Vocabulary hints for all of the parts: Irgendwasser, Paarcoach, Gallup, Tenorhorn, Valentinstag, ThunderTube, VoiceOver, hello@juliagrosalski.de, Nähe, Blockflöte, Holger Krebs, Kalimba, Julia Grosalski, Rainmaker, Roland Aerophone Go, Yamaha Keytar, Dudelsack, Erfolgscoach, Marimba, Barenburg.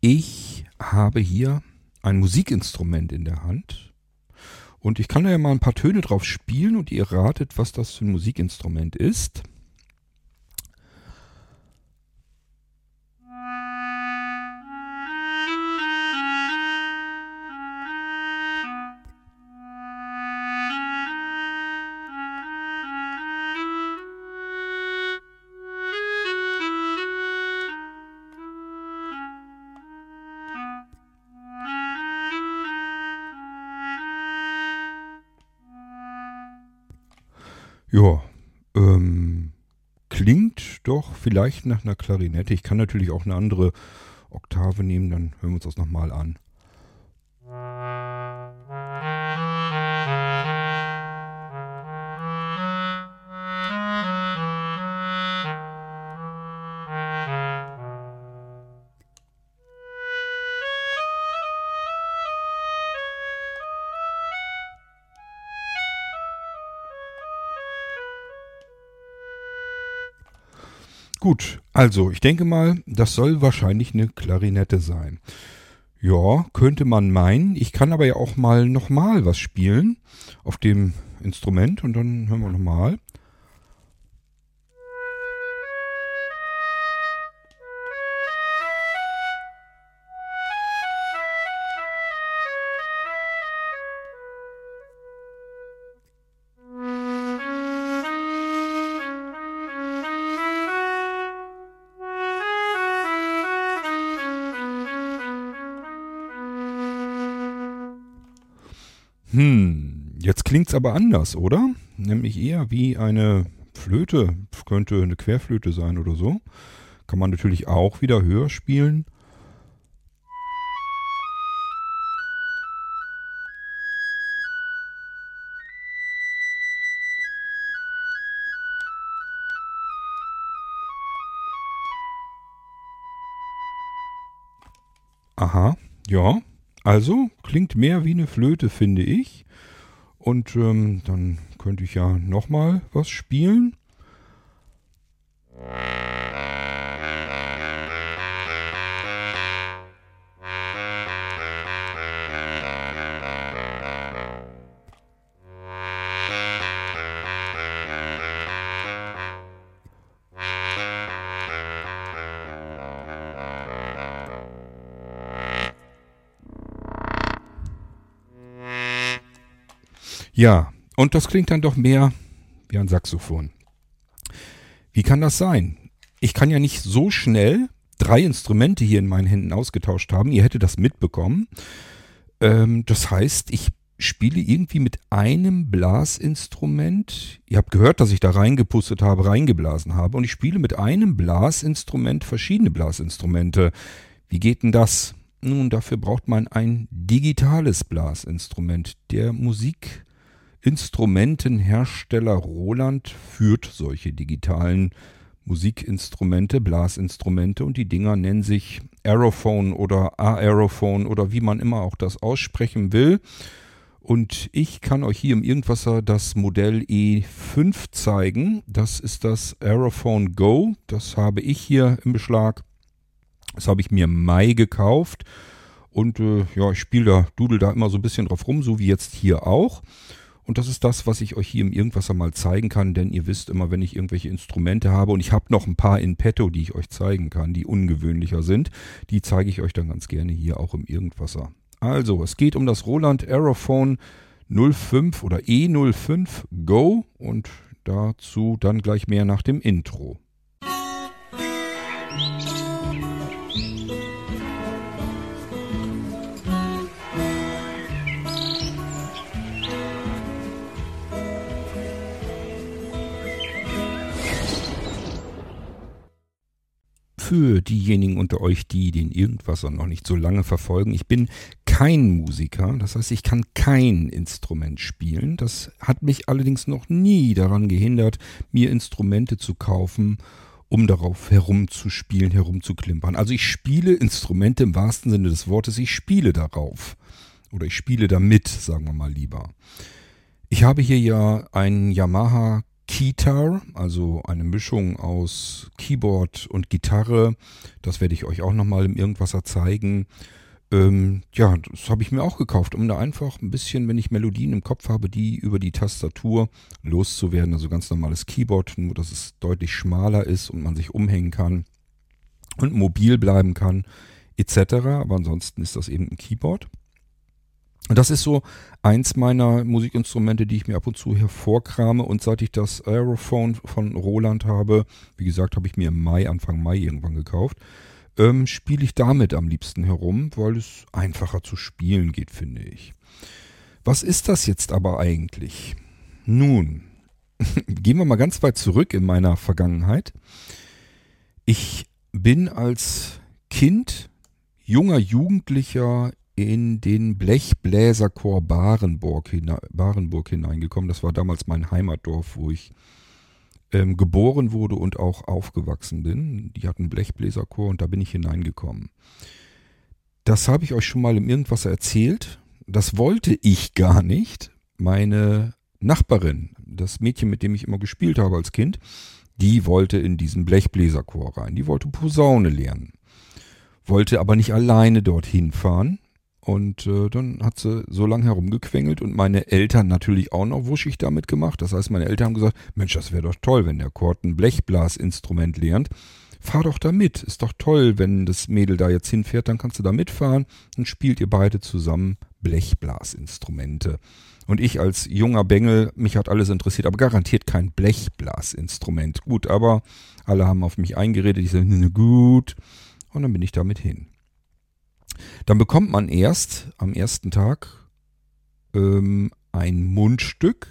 Ich habe hier ein Musikinstrument in der Hand und ich kann da ja mal ein paar Töne drauf spielen und ihr ratet, was das für ein Musikinstrument ist. Ja, klingt doch vielleicht nach einer Klarinette. Ich kann natürlich auch eine andere Oktave nehmen, dann hören wir uns das nochmal an. Gut, also ich denke mal, das soll wahrscheinlich eine Klarinette sein. Ja, könnte man meinen. Ich kann aber ja auch mal nochmal was spielen auf dem Instrument und dann hören wir nochmal. Jetzt klingt es aber anders, oder? Nämlich eher wie eine Flöte, könnte eine Querflöte sein oder so. Kann man natürlich auch wieder höher spielen. Aha, ja. Also, klingt mehr wie eine Flöte, finde ich. Und dann könnte ich ja nochmal was spielen. Ja, und das klingt dann doch mehr wie ein Saxophon. Wie kann das sein? Ich kann ja nicht so schnell 3 Instrumente hier in meinen Händen ausgetauscht haben. Ihr hättet das mitbekommen. Das heißt, ich spiele irgendwie mit einem Blasinstrument. Ihr habt gehört, dass ich da reingepustet habe, reingeblasen habe. Und ich spiele mit einem Blasinstrument verschiedene Blasinstrumente. Wie geht denn das? Nun, dafür braucht man ein digitales Blasinstrument. Der Musikinstrumentenhersteller Roland führt solche digitalen Musikinstrumente, Blasinstrumente und die Dinger nennen sich Aerophone oder Aerophone oder wie man immer auch das aussprechen will. Und ich kann euch hier im Irgendwasser das Modell E5 zeigen. Das ist das Aerophone Go. Das habe ich hier im Beschlag. Das habe ich mir im Mai gekauft. Und ja, ich dudel da immer so ein bisschen drauf rum, so wie jetzt hier auch. Und das ist das, was ich euch hier im Irgendwasser mal zeigen kann, denn ihr wisst immer, wenn ich irgendwelche Instrumente habe und ich habe noch ein paar in petto, die ich euch zeigen kann, die ungewöhnlicher sind, die zeige ich euch dann ganz gerne hier auch im Irgendwasser. Also, es geht um das Roland Aerophone 05 oder E05 Go und dazu dann gleich mehr nach dem Intro. Für diejenigen unter euch, die den Irgendwasser noch nicht so lange verfolgen, ich bin kein Musiker, das heißt, ich kann kein Instrument spielen. Das hat mich allerdings noch nie daran gehindert, mir Instrumente zu kaufen, um darauf herumzuspielen, herumzuklimpern. Also ich spiele Instrumente im wahrsten Sinne des Wortes, ich spiele darauf oder ich spiele damit, sagen wir mal lieber. Ich habe hier ja einen Yamaha Keytar, also eine Mischung aus Keyboard und Gitarre. Das werde ich euch auch nochmal im Irgendwasser zeigen. Ja, das habe ich mir auch gekauft, um da einfach ein bisschen, wenn ich Melodien im Kopf habe, die über die Tastatur loszuwerden. Also ganz normales Keyboard, nur dass es deutlich schmaler ist und man sich umhängen kann und mobil bleiben kann, etc. Aber ansonsten ist das eben ein Keyboard. Und das ist so eins meiner Musikinstrumente, die ich mir ab und zu hervorkrame. Und seit ich das Aerophone von Roland habe, wie gesagt, habe ich mir im Mai, Anfang Mai irgendwann gekauft, spiele ich damit am liebsten herum, weil es einfacher zu spielen geht, finde ich. Was ist das jetzt aber eigentlich? Nun, gehen wir mal ganz weit zurück in meiner Vergangenheit. Ich bin als Kind, junger Jugendlicher in den Blechbläserchor Barenburg hineingekommen. Das war damals mein Heimatdorf, wo ich geboren wurde und auch aufgewachsen bin. Die hatten Blechbläserchor und da bin ich hineingekommen. Das habe ich euch schon mal im Irgendwasser erzählt. Das wollte ich gar nicht. Meine Nachbarin, das Mädchen, mit dem ich immer gespielt habe als Kind, die wollte in diesen Blechbläserchor rein. Die wollte Posaune lernen. Wollte aber nicht alleine dorthin fahren. Und dann hat sie so lange herumgequengelt und meine Eltern natürlich auch noch wuschig damit gemacht. Das heißt, meine Eltern haben gesagt, Mensch, das wäre doch toll, wenn der Kurt ein Blechblasinstrument lernt. Fahr doch da mit. Ist doch toll, wenn das Mädel da jetzt hinfährt, dann kannst du da mitfahren. Dann spielt ihr beide zusammen Blechblasinstrumente. Und ich als junger Bengel, mich hat alles interessiert, aber garantiert kein Blechblasinstrument. Gut, aber alle haben auf mich eingeredet. Ich sage, gut. Und dann bin ich damit hin. Dann bekommt man erst am ersten Tag ein Mundstück.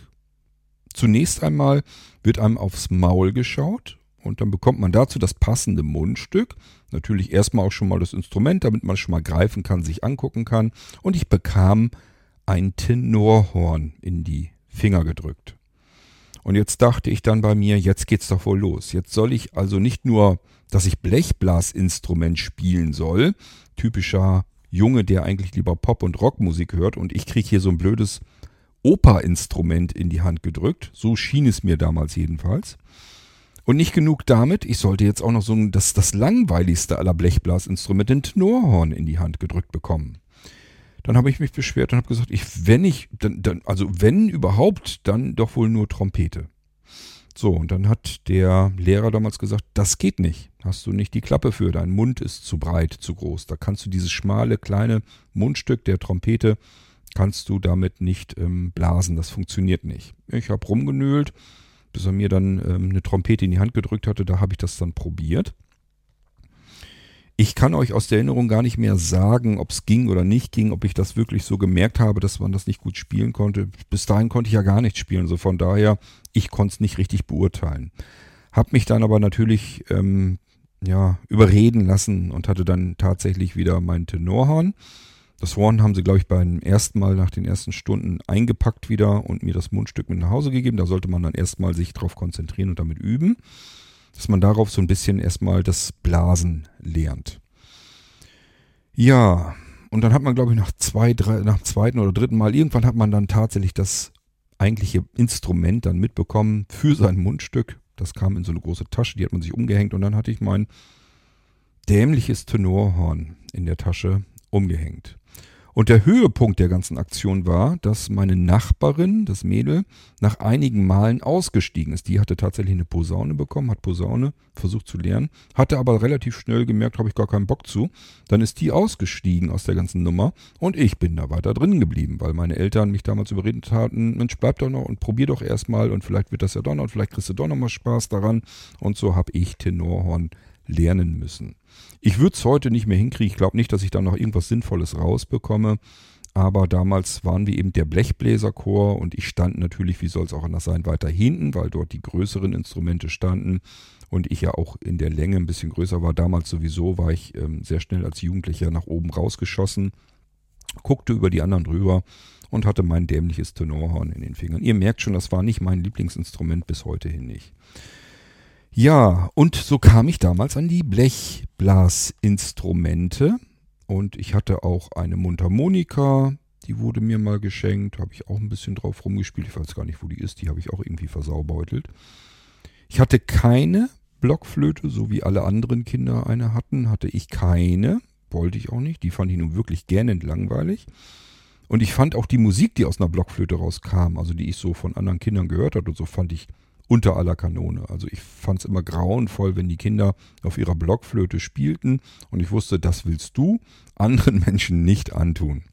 Zunächst einmal wird einem aufs Maul geschaut und dann bekommt man dazu das passende Mundstück. Natürlich erstmal auch schon mal das Instrument, damit man schon mal greifen kann, sich angucken kann. Und ich bekam ein Tenorhorn in die Finger gedrückt. Und jetzt dachte ich dann bei mir, jetzt geht's doch wohl los. Jetzt soll ich also nicht nur, dass ich Blechblasinstrument spielen soll, typischer Junge, der eigentlich lieber Pop- und Rockmusik hört und ich kriege hier so ein blödes Operinstrument in die Hand gedrückt. So schien es mir damals jedenfalls. Und nicht genug damit, ich sollte jetzt auch noch so das langweiligste aller Blechblasinstrumente, den Tenorhorn, in die Hand gedrückt bekommen. Dann habe ich mich beschwert und habe gesagt, wenn überhaupt, dann doch wohl nur Trompete. So, und dann hat der Lehrer damals gesagt, das geht nicht. Hast du nicht die Klappe für, dein Mund ist zu breit, zu groß. Da kannst du dieses schmale, kleine Mundstück der Trompete, kannst du damit nicht blasen. Das funktioniert nicht. Ich habe rumgenölt, bis er mir dann eine Trompete in die Hand gedrückt hatte. Da habe ich das dann probiert. Ich kann euch aus der Erinnerung gar nicht mehr sagen, ob es ging oder nicht ging, ob ich das wirklich so gemerkt habe, dass man das nicht gut spielen konnte. Bis dahin konnte ich ja gar nicht spielen, so von daher, ich konnte es nicht richtig beurteilen. Hab mich dann aber natürlich überreden lassen und hatte dann tatsächlich wieder mein Tenorhorn. Das Horn haben sie, glaube ich, beim ersten Mal nach den ersten Stunden eingepackt wieder und mir das Mundstück mit nach Hause gegeben. Da sollte man dann erstmal sich drauf konzentrieren und damit üben, dass man darauf so ein bisschen erstmal das Blasen lernt. Ja, und dann hat man, glaube ich, nach dem zweiten oder dritten Mal, irgendwann hat man dann tatsächlich das eigentliche Instrument dann mitbekommen für sein Mundstück. Das kam in so eine große Tasche, die hat man sich umgehängt und dann hatte ich mein dämliches Tenorhorn in der Tasche umgehängt. Und der Höhepunkt der ganzen Aktion war, dass meine Nachbarin, das Mädel, nach einigen Malen ausgestiegen ist. Die hatte tatsächlich eine Posaune bekommen, hat Posaune versucht zu lernen, hatte aber relativ schnell gemerkt, habe ich gar keinen Bock zu. Dann ist die ausgestiegen aus der ganzen Nummer und ich bin da weiter drin geblieben, weil meine Eltern mich damals überredet hatten, Mensch, bleib doch noch und probier doch erstmal und vielleicht wird das ja doch noch und vielleicht kriegst du doch noch mal Spaß daran. Und so habe ich Tenorhorn lernen müssen. Ich würde es heute nicht mehr hinkriegen. Ich glaube nicht, dass ich da noch irgendwas Sinnvolles rausbekomme. Aber damals waren wir eben der Blechbläserchor und ich stand natürlich, wie soll es auch anders sein, weiter hinten, weil dort die größeren Instrumente standen und ich ja auch in der Länge ein bisschen größer war. Damals sowieso war ich sehr schnell als Jugendlicher nach oben rausgeschossen, guckte über die anderen drüber und hatte mein dämliches Tenorhorn in den Fingern. Ihr merkt schon, das war nicht mein Lieblingsinstrument, bis heute hin nicht. Ja, und so kam ich damals an die Blechblasinstrumente und ich hatte auch eine Mundharmonika, Die wurde mir mal geschenkt, habe ich auch ein bisschen drauf rumgespielt. Ich weiß gar nicht, wo die ist, die habe ich auch irgendwie versaubeutelt. Ich hatte keine Blockflöte, so wie alle anderen Kinder eine hatten, hatte ich keine. Wollte ich auch nicht, die fand ich nun wirklich gähnend langweilig. Und ich fand auch die Musik, die aus einer Blockflöte rauskam, also die ich so von anderen Kindern gehört hatte und so, fand ich unter aller Kanone. Also ich fand es immer grauenvoll, wenn die Kinder auf ihrer Blockflöte spielten und ich wusste, das willst du anderen Menschen nicht antun.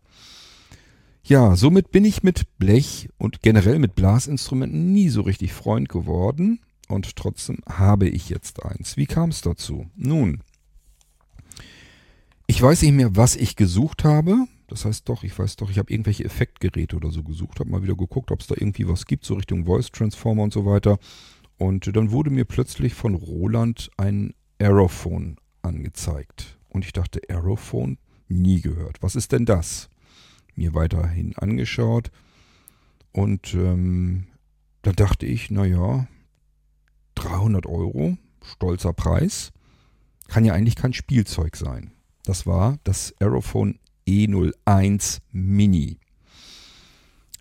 Ja, somit bin ich mit Blech und generell mit Blasinstrumenten nie so richtig Freund geworden und trotzdem habe ich jetzt eins. Wie kam es dazu? Nun, ich weiß nicht mehr, was ich gesucht habe. Das heißt doch, ich weiß doch, ich habe irgendwelche Effektgeräte oder so gesucht, habe mal wieder geguckt, ob es da irgendwie was gibt, so Richtung Voice Transformer und so weiter. Und dann wurde mir plötzlich von Roland ein Aerophone angezeigt. Und ich dachte, Aerophone? Nie gehört. Was ist denn das? Mir weiterhin angeschaut. Und da dachte ich, naja, 300 €, stolzer Preis, kann ja eigentlich kein Spielzeug sein. Das war das Aerophone E01 Mini.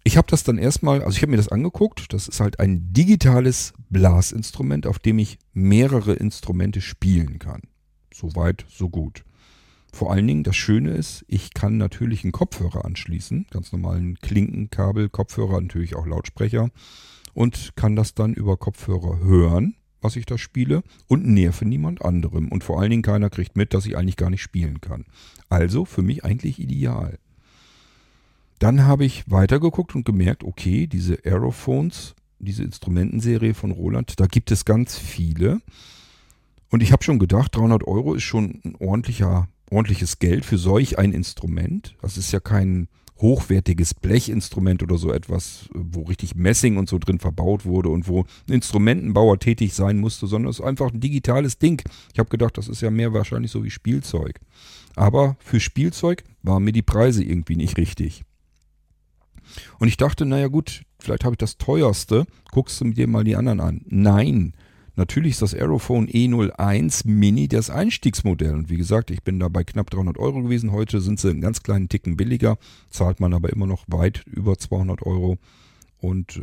Ich habe das dann erstmal, also ich habe mir das angeguckt, das ist halt ein digitales Blasinstrument, auf dem ich mehrere Instrumente spielen kann. Soweit, so gut. Vor allen Dingen, das Schöne ist, ich kann natürlich einen Kopfhörer anschließen, ganz normalen Klinkenkabel, Kopfhörer, natürlich auch Lautsprecher und kann das dann über Kopfhörer hören, was ich da spiele, und nerve niemand anderem. Und vor allen Dingen keiner kriegt mit, dass ich eigentlich gar nicht spielen kann. Also für mich eigentlich ideal. Dann habe ich weitergeguckt und gemerkt, okay, diese Aerophones, diese Instrumentenserie von Roland, da gibt es ganz viele. Und ich habe schon gedacht, 300 € ist schon ein ordentliches Geld für solch ein Instrument. Das ist ja kein hochwertiges Blechinstrument oder so etwas, wo richtig Messing und so drin verbaut wurde und wo ein Instrumentenbauer tätig sein musste, sondern es ist einfach ein digitales Ding. Ich habe gedacht, das ist ja mehr wahrscheinlich so wie Spielzeug. Aber für Spielzeug waren mir die Preise irgendwie nicht richtig. Und ich dachte, naja gut, vielleicht habe ich das teuerste, guckst du dir mal die anderen an. Nein, natürlich ist das Aerophone E01 Mini das Einstiegsmodell. Und wie gesagt, ich bin da bei knapp 300 € gewesen. Heute sind sie einen ganz kleinen Ticken billiger, zahlt man aber immer noch weit über 200 €. Und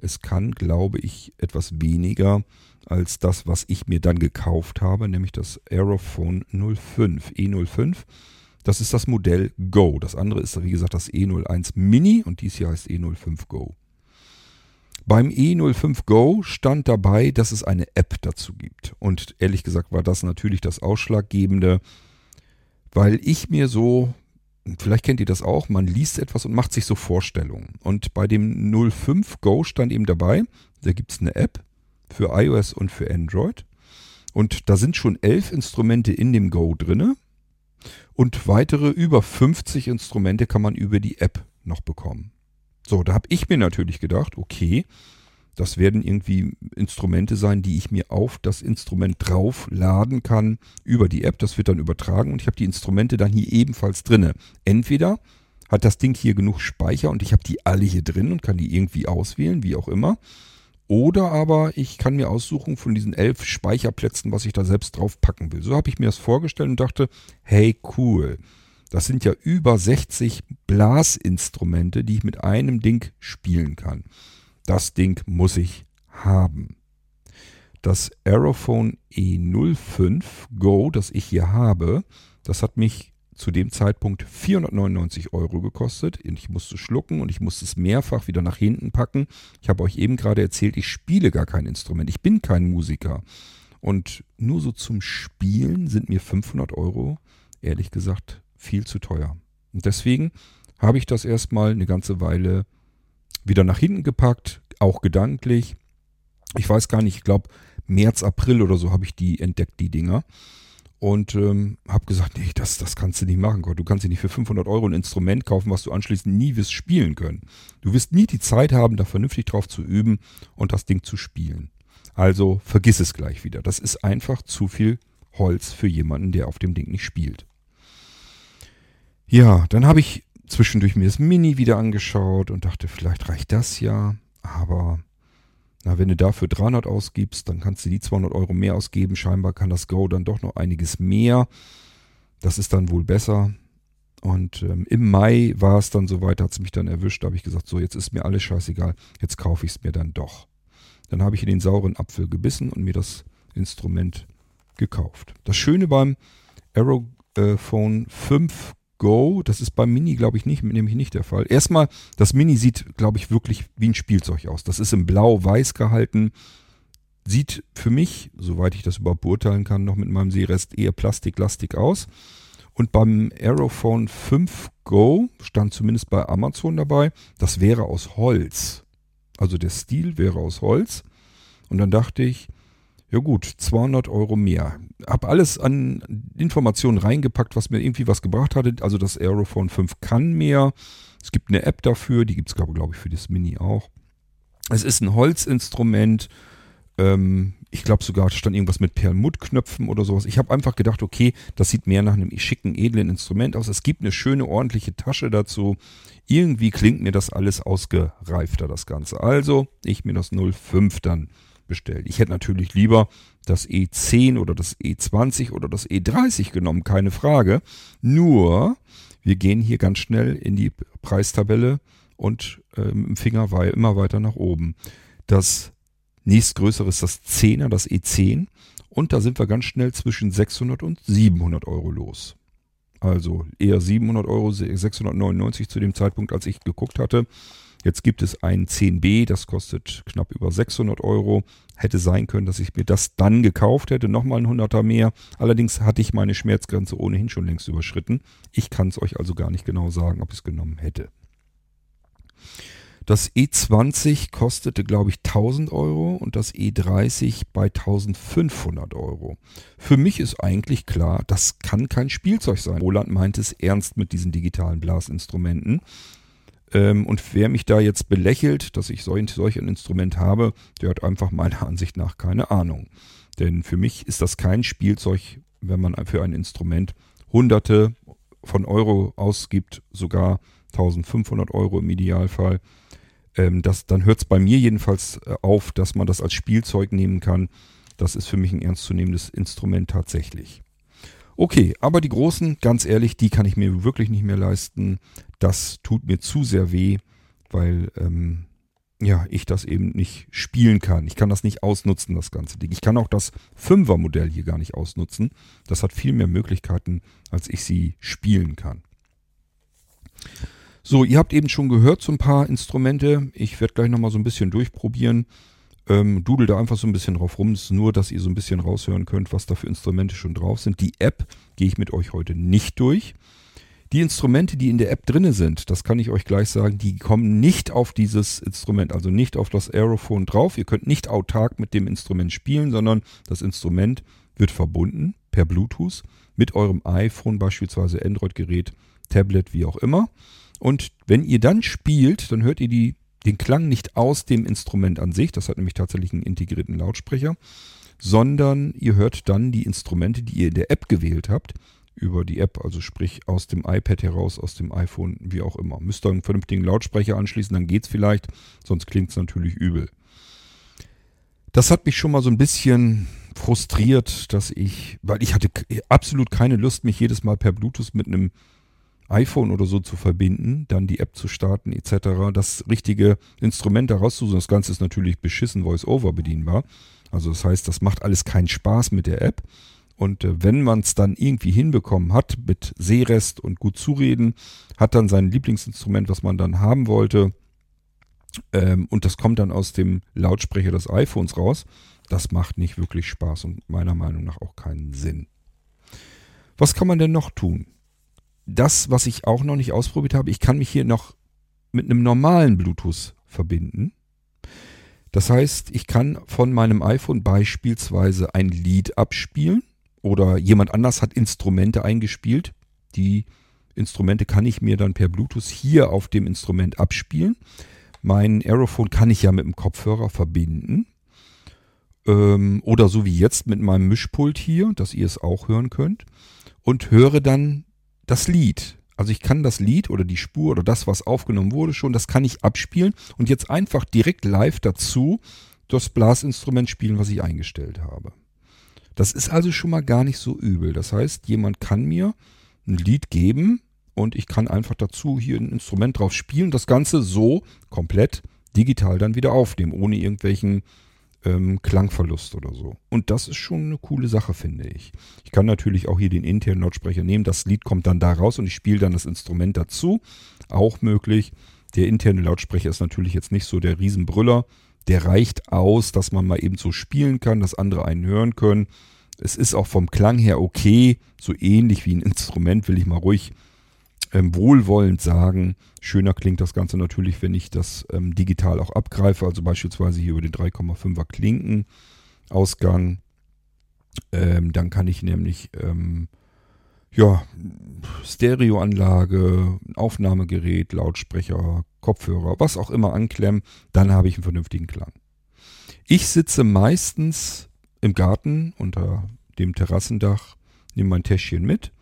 es kann, glaube ich, etwas weniger als das, was ich mir dann gekauft habe, nämlich das Aerophone E05. Das ist das Modell Go. Das andere ist, wie gesagt, das E01 Mini und dies hier heißt E05 Go. Beim E05 Go stand dabei, dass es eine App dazu gibt. Und ehrlich gesagt war das natürlich das Ausschlaggebende, weil ich mir so, vielleicht kennt ihr das auch, man liest etwas und macht sich so Vorstellungen. Und bei dem 05 Go stand eben dabei, da gibt es eine App für iOS und für Android. Und da sind schon 11 Instrumente in dem Go drin. Und weitere über 50 Instrumente kann man über die App noch bekommen. So, da habe ich mir natürlich gedacht, okay, das werden irgendwie Instrumente sein, die ich mir auf das Instrument draufladen kann über die App. Das wird dann übertragen und ich habe die Instrumente dann hier ebenfalls drin. Entweder hat das Ding hier genug Speicher und ich habe die alle hier drin und kann die irgendwie auswählen, wie auch immer. Oder aber ich kann mir aussuchen von diesen 11 Speicherplätzen, was ich da selbst drauf packen will. So habe ich mir das vorgestellt und dachte, hey, cool. Das sind ja über 60 Blasinstrumente, die ich mit einem Ding spielen kann. Das Ding muss ich haben. Das Aerophone E05 Go, das ich hier habe, das hat mich zu dem Zeitpunkt 499 € gekostet. Ich musste schlucken und ich musste es mehrfach wieder nach hinten packen. Ich habe euch eben gerade erzählt, ich spiele gar kein Instrument. Ich bin kein Musiker. Und nur so zum Spielen sind mir 500 €, ehrlich gesagt, viel zu teuer. Und deswegen habe ich das erstmal eine ganze Weile wieder nach hinten gepackt, auch gedanklich. Ich weiß gar nicht, ich glaube März, April oder so habe ich die entdeckt, die Dinger. Und habe gesagt, nee, das kannst du nicht machen, Gott. Du kannst dir nicht für 500 € ein Instrument kaufen, was du anschließend nie wirst spielen können. Du wirst nie die Zeit haben, da vernünftig drauf zu üben und das Ding zu spielen. Also vergiss es gleich wieder. Das ist einfach zu viel Holz für jemanden, der auf dem Ding nicht spielt. Ja, dann habe ich zwischendurch mir das Mini wieder angeschaut und dachte, vielleicht reicht das ja. Aber na, wenn du dafür 300 € ausgibst, dann kannst du die 200 € mehr ausgeben. Scheinbar kann das Go dann doch noch einiges mehr. Das ist dann wohl besser. Und im Mai war es dann soweit, hat es mich dann erwischt. Da habe ich gesagt, so, jetzt ist mir alles scheißegal, jetzt kaufe ich es mir dann doch. Dann habe ich in den sauren Apfel gebissen und mir das Instrument gekauft. Das Schöne beim Aerophone 5 Go, das ist beim Mini, glaube ich, nicht, nämlich nicht der Fall. Erstmal, das Mini sieht, glaube ich, wirklich wie ein Spielzeug aus. Das ist in blau-weiß gehalten. Sieht für mich, soweit ich das überhaupt beurteilen kann, noch mit meinem Sehrest eher plastiklastig aus. Und beim Aerophone 5 Go stand zumindest bei Amazon dabei, das wäre aus Holz. Also der Stiel wäre aus Holz. Und dann dachte ich, ja gut, 200 Euro mehr. Hab alles an Informationen reingepackt, was mir irgendwie was gebracht hatte. Also das Aerophone 5 kann mehr. Es gibt eine App dafür, die gibt es, glaube ich, für das Mini auch. Es ist ein Holzinstrument. Ich glaube sogar, da stand irgendwas mit Perlmuttknöpfen oder sowas. Ich habe einfach gedacht, okay, das sieht mehr nach einem schicken, edlen Instrument aus. Es gibt eine schöne, ordentliche Tasche dazu. Irgendwie klingt mir das alles ausgereifter, das Ganze. Also, ich mir das 05 dann bestellt. Ich hätte natürlich lieber das E10 oder das E20 oder das E30 genommen, keine Frage. Nur, wir gehen hier ganz schnell in die Preistabelle und mit dem Finger immer weiter nach oben. Das nächstgrößere ist das 10er, das E10. Und da sind wir ganz schnell zwischen 600 und 700 Euro los. Also eher 700 Euro, 699 zu dem Zeitpunkt, als ich geguckt hatte. Jetzt gibt es ein 10B, das kostet knapp über 600 Euro. Hätte sein können, dass ich mir das dann gekauft hätte, nochmal ein 100er mehr. Allerdings hatte ich meine Schmerzgrenze ohnehin schon längst überschritten. Ich kann es euch also gar nicht genau sagen, ob ich es genommen hätte. Das E20 kostete, glaube ich, 1000 Euro und das E30 bei 1500 Euro. Für mich ist eigentlich klar, das kann kein Spielzeug sein. Roland meint es ernst mit diesen digitalen Blasinstrumenten. Und wer mich da jetzt belächelt, dass ich solch ein Instrument habe, der hat einfach meiner Ansicht nach keine Ahnung. Denn für mich ist das kein Spielzeug, wenn man für ein Instrument Hunderte von Euro ausgibt, sogar 1500 Euro im Idealfall. Dann hört es bei mir jedenfalls auf, dass man das als Spielzeug nehmen kann. Das ist für mich ein ernstzunehmendes Instrument tatsächlich. Okay, aber die großen, ganz ehrlich, die kann ich mir wirklich nicht mehr leisten. Das tut mir zu sehr weh, weil ich das eben nicht spielen kann. Ich kann das nicht ausnutzen, das ganze Ding. Ich kann auch das 5er-Modell hier gar nicht ausnutzen. Das hat viel mehr Möglichkeiten, als ich sie spielen kann. So, ihr habt eben schon gehört, so ein paar Instrumente. Ich werde gleich nochmal so ein bisschen durchprobieren. Dudel da einfach so ein bisschen drauf rum. Das ist nur, dass ihr so ein bisschen raushören könnt, was da für Instrumente schon drauf sind. Die App gehe ich mit euch heute nicht durch. Die Instrumente, die in der App drin sind, das kann ich euch gleich sagen, die kommen nicht auf dieses Instrument, also nicht auf das Aerophone drauf. Ihr könnt nicht autark mit dem Instrument spielen, sondern das Instrument wird verbunden per Bluetooth mit eurem iPhone, beispielsweise Android-Gerät, Tablet, wie auch immer. Und wenn ihr dann spielt, dann hört ihr den Klang nicht aus dem Instrument an sich, das hat nämlich tatsächlich einen integrierten Lautsprecher, sondern ihr hört dann die Instrumente, die ihr in der App gewählt habt, über die App, also sprich aus dem iPad heraus, aus dem iPhone, wie auch immer. Müsst ihr einen vernünftigen Lautsprecher anschließen, dann geht's vielleicht, sonst klingt's natürlich übel. Das hat mich schon mal so ein bisschen frustriert, weil ich hatte absolut keine Lust, mich jedes Mal per Bluetooth mit einem iPhone oder so zu verbinden, dann die App zu starten etc., das richtige Instrument daraus zu suchen. Das Ganze ist natürlich beschissen Voice-Over bedienbar. Also das heißt, das macht alles keinen Spaß mit der App. Und wenn man es dann irgendwie hinbekommen hat, mit Sehrest und gut zureden, hat dann sein Lieblingsinstrument, was man dann haben wollte. Und das kommt dann aus dem Lautsprecher des iPhones raus. Das macht nicht wirklich Spaß und meiner Meinung nach auch keinen Sinn. Was kann man denn noch tun? Das, was ich auch noch nicht ausprobiert habe, ich kann mich hier noch mit einem normalen Bluetooth verbinden. Das heißt, ich kann von meinem iPhone beispielsweise ein Lied abspielen oder jemand anders hat Instrumente eingespielt. Die Instrumente kann ich mir dann per Bluetooth hier auf dem Instrument abspielen. Mein Aerophone kann ich ja mit dem Kopfhörer verbinden. Oder so wie jetzt mit meinem Mischpult hier, dass ihr es auch hören könnt. Und höre dann das Lied. Also ich kann das Lied oder die Spur oder das, was aufgenommen wurde schon, das kann ich abspielen und jetzt einfach direkt live dazu das Blasinstrument spielen, was ich eingestellt habe. Das ist also schon mal gar nicht so übel. Das heißt, jemand kann mir ein Lied geben und ich kann einfach dazu hier ein Instrument drauf spielen. Das Ganze so komplett digital dann wieder aufnehmen, ohne irgendwelchen Klangverlust oder so. Und das ist schon eine coole Sache, finde ich. Ich kann natürlich auch hier den internen Lautsprecher nehmen. Das Lied kommt dann da raus und ich spiele dann das Instrument dazu. Auch möglich. Der interne Lautsprecher ist natürlich jetzt nicht so der Riesenbrüller. Der reicht aus, dass man mal eben so spielen kann, dass andere einen hören können. Es ist auch vom Klang her okay. So ähnlich wie ein Instrument, will ich mal ruhig wohlwollend sagen. Schöner klingt das Ganze natürlich, wenn ich das digital auch abgreife, also beispielsweise hier über den 3,5er Klinkenausgang. Dann kann ich nämlich Stereoanlage, Aufnahmegerät, Lautsprecher, Kopfhörer, was auch immer anklemmen, dann habe ich einen vernünftigen Klang. Ich sitze meistens im Garten unter dem Terrassendach, nehme mein Täschchen mit,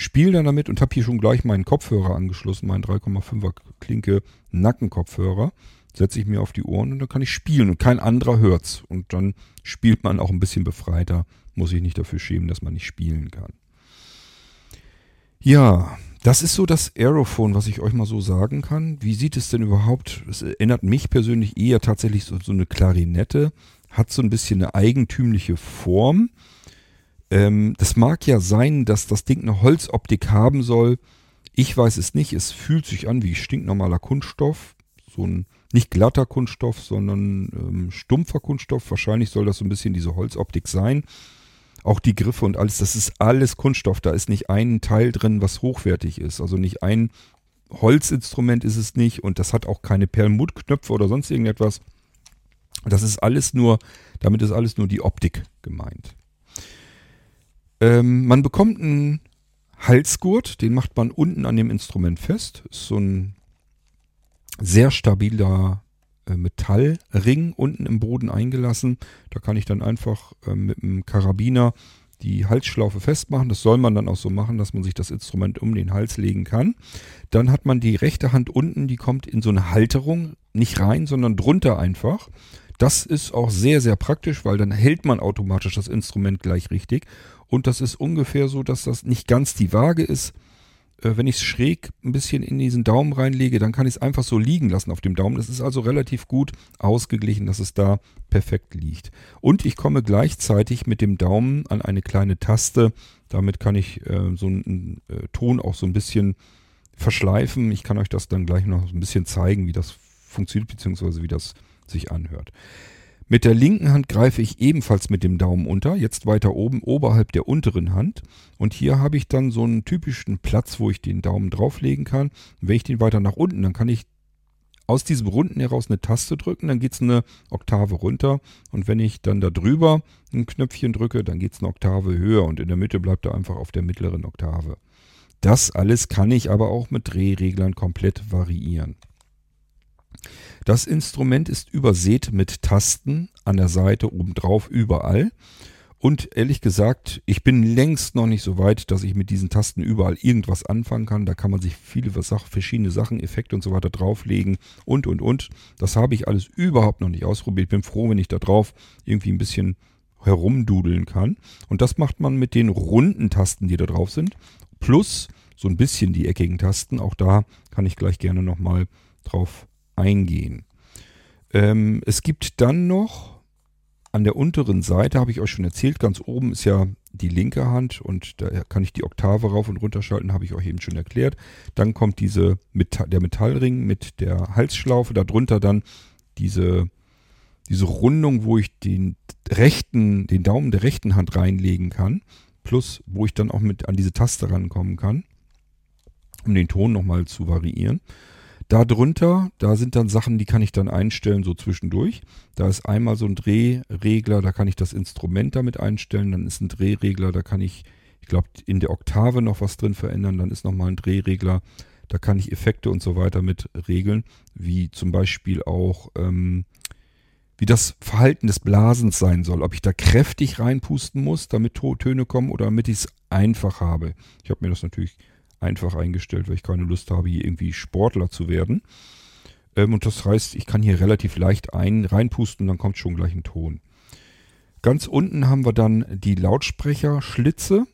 spiele dann damit und habe hier schon gleich meinen Kopfhörer angeschlossen, meinen 3,5er Klinke Nackenkopfhörer. Setze ich mir auf die Ohren und dann kann ich spielen und kein anderer hört's. Und dann spielt man auch ein bisschen befreiter, muss sich nicht dafür schämen, dass man nicht spielen kann. Ja, das ist so das Aerophone, was ich euch mal so sagen kann. Wie sieht es denn überhaupt? Es erinnert mich persönlich eher tatsächlich so eine Klarinette, hat so ein bisschen eine eigentümliche Form. Das mag ja sein, dass das Ding eine Holzoptik haben soll. Ich weiß es nicht. Es fühlt sich an wie stinknormaler Kunststoff. So ein nicht glatter Kunststoff, sondern stumpfer Kunststoff. Wahrscheinlich soll das so ein bisschen diese Holzoptik sein. Auch die Griffe und alles, das ist alles Kunststoff. Da ist nicht ein Teil drin, was hochwertig ist. Also nicht ein Holzinstrument ist es nicht. Und das hat auch keine Perlmuttknöpfe oder sonst irgendetwas. Das ist alles nur, damit ist alles nur die Optik gemeint. Man bekommt einen Halsgurt, den macht man unten an dem Instrument fest. Ist so ein sehr stabiler Metallring unten im Boden eingelassen. Da kann ich dann einfach mit einem Karabiner die Halsschlaufe festmachen. Das soll man dann auch so machen, dass man sich das Instrument um den Hals legen kann. Dann hat man die rechte Hand unten, die kommt in so eine Halterung, nicht rein, sondern drunter einfach. Das ist auch sehr, sehr praktisch, weil dann hält man automatisch das Instrument gleich richtig. Und das ist ungefähr so, dass das nicht ganz die Waage ist. Wenn ich es schräg ein bisschen in diesen Daumen reinlege, dann kann ich es einfach so liegen lassen auf dem Daumen. Das ist also relativ gut ausgeglichen, dass es da perfekt liegt. Und ich komme gleichzeitig mit dem Daumen an eine kleine Taste. Damit kann ich so einen Ton auch so ein bisschen verschleifen. Ich kann euch das dann gleich noch ein bisschen zeigen, wie das funktioniert, beziehungsweise wie das sich anhört. Mit der linken Hand greife ich ebenfalls mit dem Daumen unter, jetzt weiter oben, oberhalb der unteren Hand. Und hier habe ich dann so einen typischen Platz, wo ich den Daumen drauflegen kann. Und wenn ich den weiter nach unten, dann kann ich aus diesem Runden heraus eine Taste drücken, dann geht es eine Oktave runter. Und wenn ich dann da drüber ein Knöpfchen drücke, dann geht es eine Oktave höher. Und in der Mitte bleibt er einfach auf der mittleren Oktave. Das alles kann ich aber auch mit Drehreglern komplett variieren. Das Instrument ist übersät mit Tasten an der Seite, obendrauf, überall. Und ehrlich gesagt, ich bin längst noch nicht so weit, dass ich mit diesen Tasten überall irgendwas anfangen kann. Da kann man sich viele verschiedene Sachen, Effekte und so weiter drauflegen und. Das habe ich alles überhaupt noch nicht ausprobiert. Ich bin froh, wenn ich da drauf irgendwie ein bisschen herumdudeln kann. Und das macht man mit den runden Tasten, die da drauf sind. Plus so ein bisschen die eckigen Tasten. Auch da kann ich gleich gerne nochmal drauf eingehen. Es gibt dann noch an der unteren Seite, habe ich euch schon erzählt, ganz oben ist ja die linke Hand und da kann ich die Oktave rauf und runter schalten, habe ich euch eben schon erklärt. Dann kommt der Metallring mit der Halsschlaufe, darunter dann diese Rundung, wo ich den Daumen der rechten Hand reinlegen kann, plus wo ich dann auch mit an diese Taste rankommen kann, um den Ton nochmal zu variieren. Darunter, da sind dann Sachen, die kann ich dann einstellen, so zwischendurch. Da ist einmal so ein Drehregler, da kann ich das Instrument damit einstellen. Dann ist ein Drehregler, da kann ich glaube, in der Oktave noch was drin verändern. Dann ist nochmal ein Drehregler, da kann ich Effekte und so weiter mit regeln. Wie zum Beispiel auch, wie das Verhalten des Blasens sein soll. Ob ich da kräftig reinpusten muss, damit Töne kommen oder damit ich es einfach habe. Ich habe mir das natürlich einfach eingestellt, weil ich keine Lust habe, hier irgendwie Sportler zu werden. Und das heißt, ich kann hier relativ leicht reinpusten, dann kommt schon gleich ein Ton. Ganz unten haben wir dann die Lautsprecherschlitze.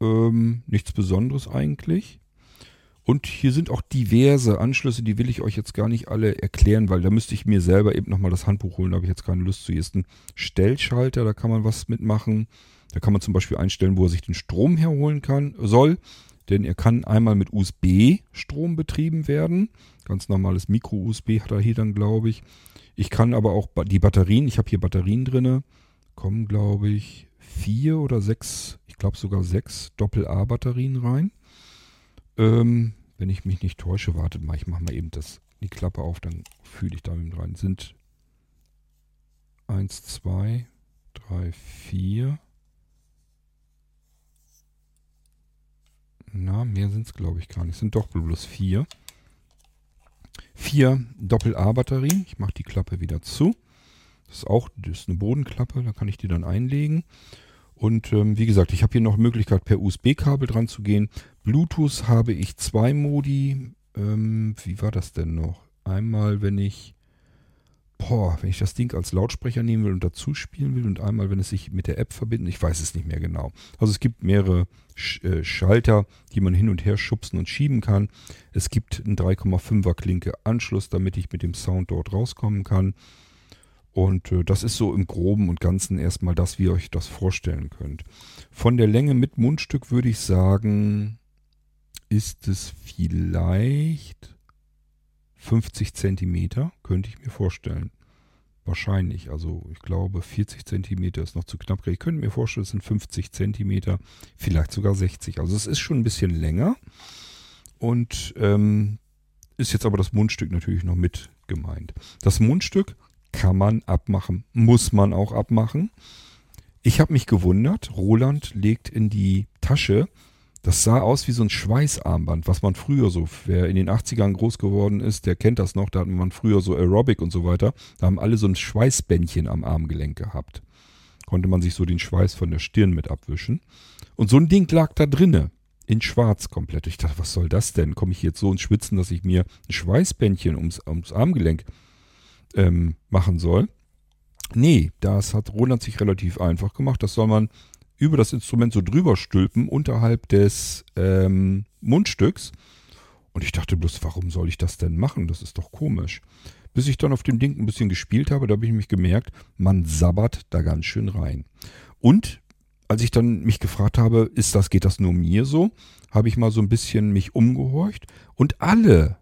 Nichts Besonderes eigentlich. Und hier sind auch diverse Anschlüsse, die will ich euch jetzt gar nicht alle erklären, weil da müsste ich mir selber eben nochmal das Handbuch holen, da habe ich jetzt keine Lust zu. Hier ist ein Stellschalter, da kann man was mitmachen. Da kann man zum Beispiel einstellen, wo er sich den Strom herholen soll, denn er kann einmal mit USB-Strom betrieben werden. Ganz normales Micro-USB hat er hier dann, glaube ich. Ich kann aber auch die Batterien, ich habe hier Batterien drin, kommen, glaube ich, 4 oder 6, ich glaube sogar 6 Doppel-A-Batterien rein. Wenn ich mich nicht täusche, wartet mal, ich mache mal eben die Klappe auf, dann fühle ich da mit rein. Sind 1, 2, 3, 4. Na, mehr sind es, glaube ich, gar nicht. Es sind doch bloß 4. 4 Doppel-A-Batterien. Ich mache die Klappe wieder zu. Das ist eine Bodenklappe, da kann ich die dann einlegen. Und wie gesagt, ich habe hier noch Möglichkeit, per USB-Kabel dran zu gehen. Bluetooth habe ich 2 Modi. Wie war das denn noch? Einmal, wenn ich das Ding als Lautsprecher nehmen will und dazu spielen will. Und einmal, wenn es sich mit der App verbindet. Ich weiß es nicht mehr genau. Also es gibt mehrere Schalter, die man hin und her schubsen und schieben kann. Es gibt einen 3,5er Klinke-Anschluss, damit ich mit dem Sound dort rauskommen kann. Und das ist so im Groben und Ganzen erstmal das, wie ihr euch das vorstellen könnt. Von der Länge mit Mundstück würde ich sagen, ist es vielleicht 50 Zentimeter, könnte ich mir vorstellen. Wahrscheinlich, also ich glaube 40 Zentimeter ist noch zu knapp. Ich könnte mir vorstellen, es sind 50 Zentimeter, vielleicht sogar 60. Also es ist schon ein bisschen länger und ist jetzt aber das Mundstück natürlich noch mit gemeint. Das Mundstück kann man abmachen, muss man auch abmachen. Ich habe mich gewundert, Roland legt in die Tasche, das sah aus wie so ein Schweißarmband, was man früher so, wer in den 80ern groß geworden ist, der kennt das noch, da hat man früher so Aerobic und so weiter, da haben alle so ein Schweißbändchen am Armgelenk gehabt. Konnte man sich so den Schweiß von der Stirn mit abwischen. Und so ein Ding lag da drinne, in schwarz komplett. Ich dachte, was soll das denn? Komme ich jetzt so ins Schwitzen, dass ich mir ein Schweißbändchen ums Armgelenk machen soll. Nee, das hat Roland sich relativ einfach gemacht. Das soll man über das Instrument so drüber stülpen, unterhalb des Mundstücks. Und ich dachte bloß, warum soll ich das denn machen? Das ist doch komisch. Bis ich dann auf dem Ding ein bisschen gespielt habe, da habe ich mich gemerkt, man sabbert da ganz schön rein. Und als ich dann mich gefragt habe, geht das nur mir so, habe ich mal so ein bisschen mich umgehorcht. Und alle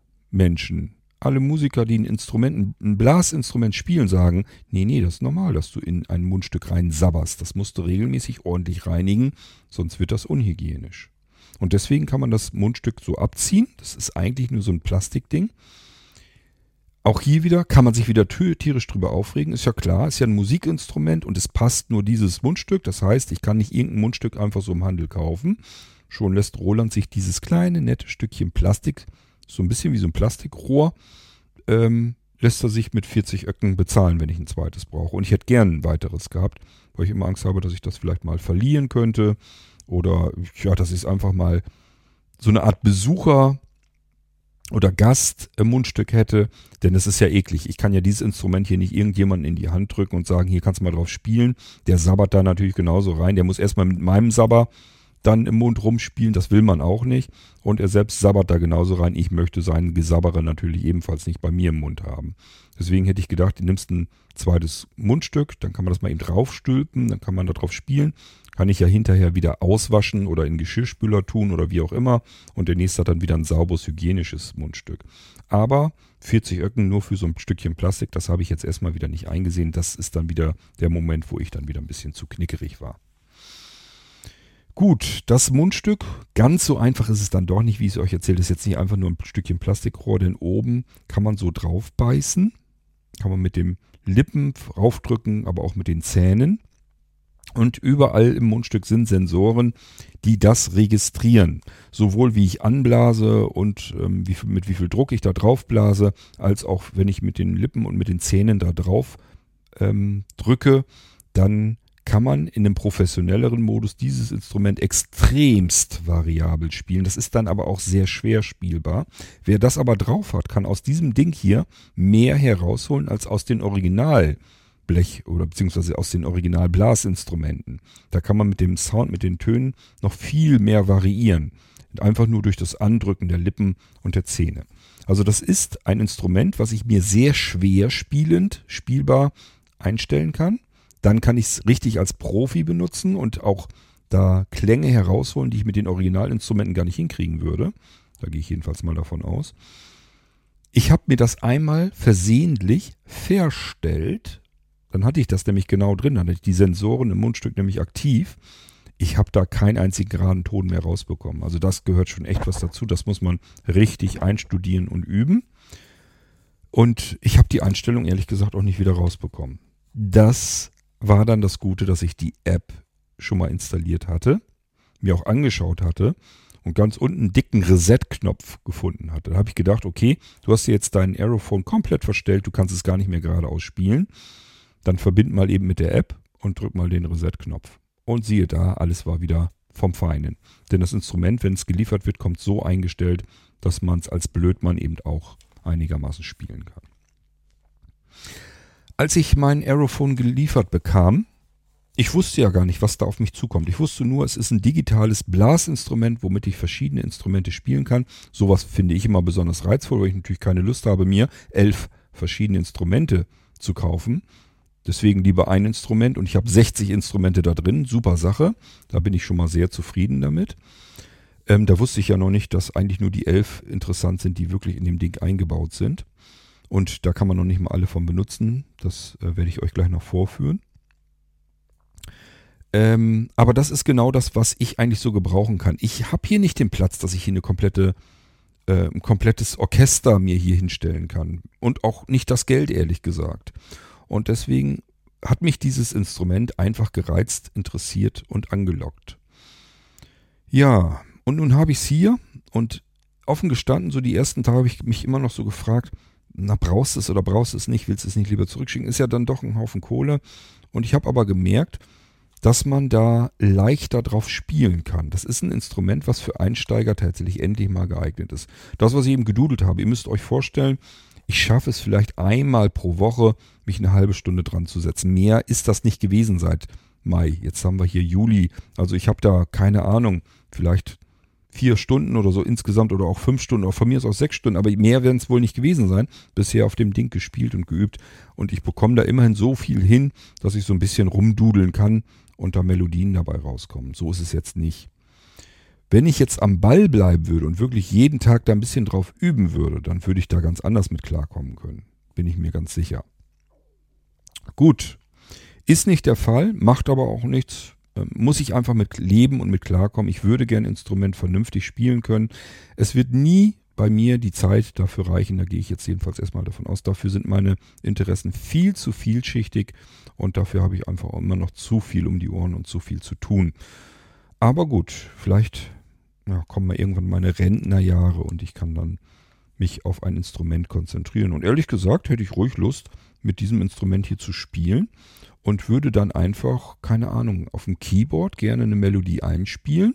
Musiker, die ein Blasinstrument spielen, sagen, nee, das ist normal, dass du in ein Mundstück rein sabberst. Das musst du regelmäßig ordentlich reinigen, sonst wird das unhygienisch. Und deswegen kann man das Mundstück so abziehen. Das ist eigentlich nur so ein Plastikding. Auch hier wieder kann man sich wieder tierisch drüber aufregen. Ist ja klar, ist ja ein Musikinstrument und es passt nur dieses Mundstück. Das heißt, ich kann nicht irgendein Mundstück einfach so im Handel kaufen. Schon lässt Roland sich dieses kleine, nette Stückchen Plastik, so ein bisschen wie so ein Plastikrohr, lässt er sich mit 40 Öcken bezahlen, wenn ich ein zweites brauche. Und ich hätte gern ein weiteres gehabt, weil ich immer Angst habe, dass ich das vielleicht mal verlieren könnte. Oder ja, dass ich es einfach mal so eine Art Besucher- oder Gast im Mundstück hätte. Denn es ist ja eklig. Ich kann ja dieses Instrument hier nicht irgendjemandem in die Hand drücken und sagen, hier kannst du mal drauf spielen. Der sabbert da natürlich genauso rein. Der muss erstmal mit meinem Sabber dann im Mund rumspielen, das will man auch nicht. Und er selbst sabbert da genauso rein. Ich möchte seinen Gesabberer natürlich ebenfalls nicht bei mir im Mund haben. Deswegen hätte ich gedacht, du nimmst ein zweites Mundstück, dann kann man das mal eben draufstülpen, dann kann man da drauf spielen. Kann ich ja hinterher wieder auswaschen oder in Geschirrspüler tun oder wie auch immer. Und der nächste hat dann wieder ein sauberes, hygienisches Mundstück. Aber 40 Öcken nur für so ein Stückchen Plastik, das habe ich jetzt erstmal wieder nicht eingesehen. Das ist dann wieder der Moment, wo ich dann wieder ein bisschen zu knickerig war. Gut, das Mundstück, ganz so einfach ist es dann doch nicht, wie ich es euch erzählt, ist jetzt nicht einfach nur ein Stückchen Plastikrohr, denn oben kann man so drauf beißen, kann man mit den Lippen raufdrücken, aber auch mit den Zähnen. Und überall im Mundstück sind Sensoren, die das registrieren. Sowohl wie ich anblase und mit wie viel Druck ich da drauf blase, als auch wenn ich mit den Lippen und mit den Zähnen da drauf drücke, dann kann man in einem professionelleren Modus dieses Instrument extremst variabel spielen. Das ist dann aber auch sehr schwer spielbar. Wer das aber drauf hat, kann aus diesem Ding hier mehr herausholen als aus den Originalblech oder beziehungsweise aus den Originalblasinstrumenten. Da kann man mit dem Sound, mit den Tönen noch viel mehr variieren. einfach nur durch das Andrücken der Lippen und der Zähne. Also das ist ein Instrument, was ich mir sehr schwer spielbar einstellen kann. Dann kann ich es richtig als Profi benutzen und auch da Klänge herausholen, die ich mit den Originalinstrumenten gar nicht hinkriegen würde. Da gehe ich jedenfalls mal davon aus. Ich habe mir das einmal versehentlich verstellt. Dann hatte ich das nämlich genau drin. Dann hatte ich die Sensoren im Mundstück nämlich aktiv. Ich habe da keinen einzigen geraden Ton mehr rausbekommen. Also das gehört schon echt was dazu. Das muss man richtig einstudieren und üben. Und ich habe die Einstellung ehrlich gesagt auch nicht wieder rausbekommen. Das war dann das Gute, dass ich die App schon mal installiert hatte, mir auch angeschaut hatte und ganz unten einen dicken Reset-Knopf gefunden hatte. Da habe ich gedacht, okay, du hast dir jetzt deinen Aerophone komplett verstellt, du kannst es gar nicht mehr geradeaus spielen. Dann verbind mal eben mit der App und drück mal den Reset-Knopf. Und siehe da, alles war wieder vom Feinen. Denn das Instrument, wenn es geliefert wird, kommt so eingestellt, dass man es als Blödmann eben auch einigermaßen spielen kann. Als ich meinen Aerophone geliefert bekam, ich wusste ja gar nicht, was da auf mich zukommt. Ich wusste nur, es ist ein digitales Blasinstrument, womit ich verschiedene Instrumente spielen kann. Sowas finde ich immer besonders reizvoll, weil ich natürlich keine Lust habe, mir 11 verschiedene Instrumente zu kaufen. Deswegen lieber ein Instrument und ich habe 60 Instrumente da drin. Super Sache. Da bin ich schon mal sehr zufrieden damit. Da wusste ich ja noch nicht, dass eigentlich nur die 11 interessant sind, die wirklich in dem Ding eingebaut sind. Und da kann man noch nicht mal alle von benutzen. Das werde ich euch gleich noch vorführen. Aber das ist genau das, was ich eigentlich so gebrauchen kann. Ich habe hier nicht den Platz, dass ich hier ein komplettes Orchester mir hier hinstellen kann. Und auch nicht das Geld, ehrlich gesagt. Und deswegen hat mich dieses Instrument einfach gereizt, interessiert und angelockt. Ja, und nun habe ich es hier. Und offen gestanden, so die ersten Tage habe ich mich immer noch so gefragt, na, brauchst du es oder brauchst du es nicht? Willst du es nicht lieber zurückschicken? Ist ja dann doch ein Haufen Kohle. Und ich habe aber gemerkt, dass man da leichter drauf spielen kann. Das ist ein Instrument, was für Einsteiger tatsächlich endlich mal geeignet ist. Das, was ich eben gedudelt habe, ihr müsst euch vorstellen, ich schaffe es vielleicht einmal pro Woche, mich eine halbe Stunde dran zu setzen. Mehr ist das nicht gewesen seit Mai. Jetzt haben wir hier Juli. Also ich habe da, keine Ahnung, vielleicht 4 Stunden oder so insgesamt oder auch 5 Stunden, oder von mir ist auch 6 Stunden, aber mehr werden es wohl nicht gewesen sein, bisher auf dem Ding gespielt und geübt. Und ich bekomme da immerhin so viel hin, dass ich so ein bisschen rumdudeln kann und da Melodien dabei rauskommen. So ist es jetzt nicht. Wenn ich jetzt am Ball bleiben würde und wirklich jeden Tag da ein bisschen drauf üben würde, dann würde ich da ganz anders mit klarkommen können. Bin ich mir ganz sicher. Gut, ist nicht der Fall, macht aber auch nichts. Muss ich einfach mit leben und mit klarkommen. Ich würde gerne ein Instrument vernünftig spielen können. Es wird nie bei mir die Zeit dafür reichen. Da gehe ich jetzt jedenfalls erstmal davon aus. Dafür sind meine Interessen viel zu vielschichtig und dafür habe ich einfach immer noch zu viel um die Ohren und zu viel zu tun. Aber gut, vielleicht kommen mal irgendwann meine Rentnerjahre und ich kann dann mich auf ein Instrument konzentrieren. Und ehrlich gesagt hätte ich ruhig Lust, mit diesem Instrument hier zu spielen. Und würde dann einfach, keine Ahnung, auf dem Keyboard gerne eine Melodie einspielen,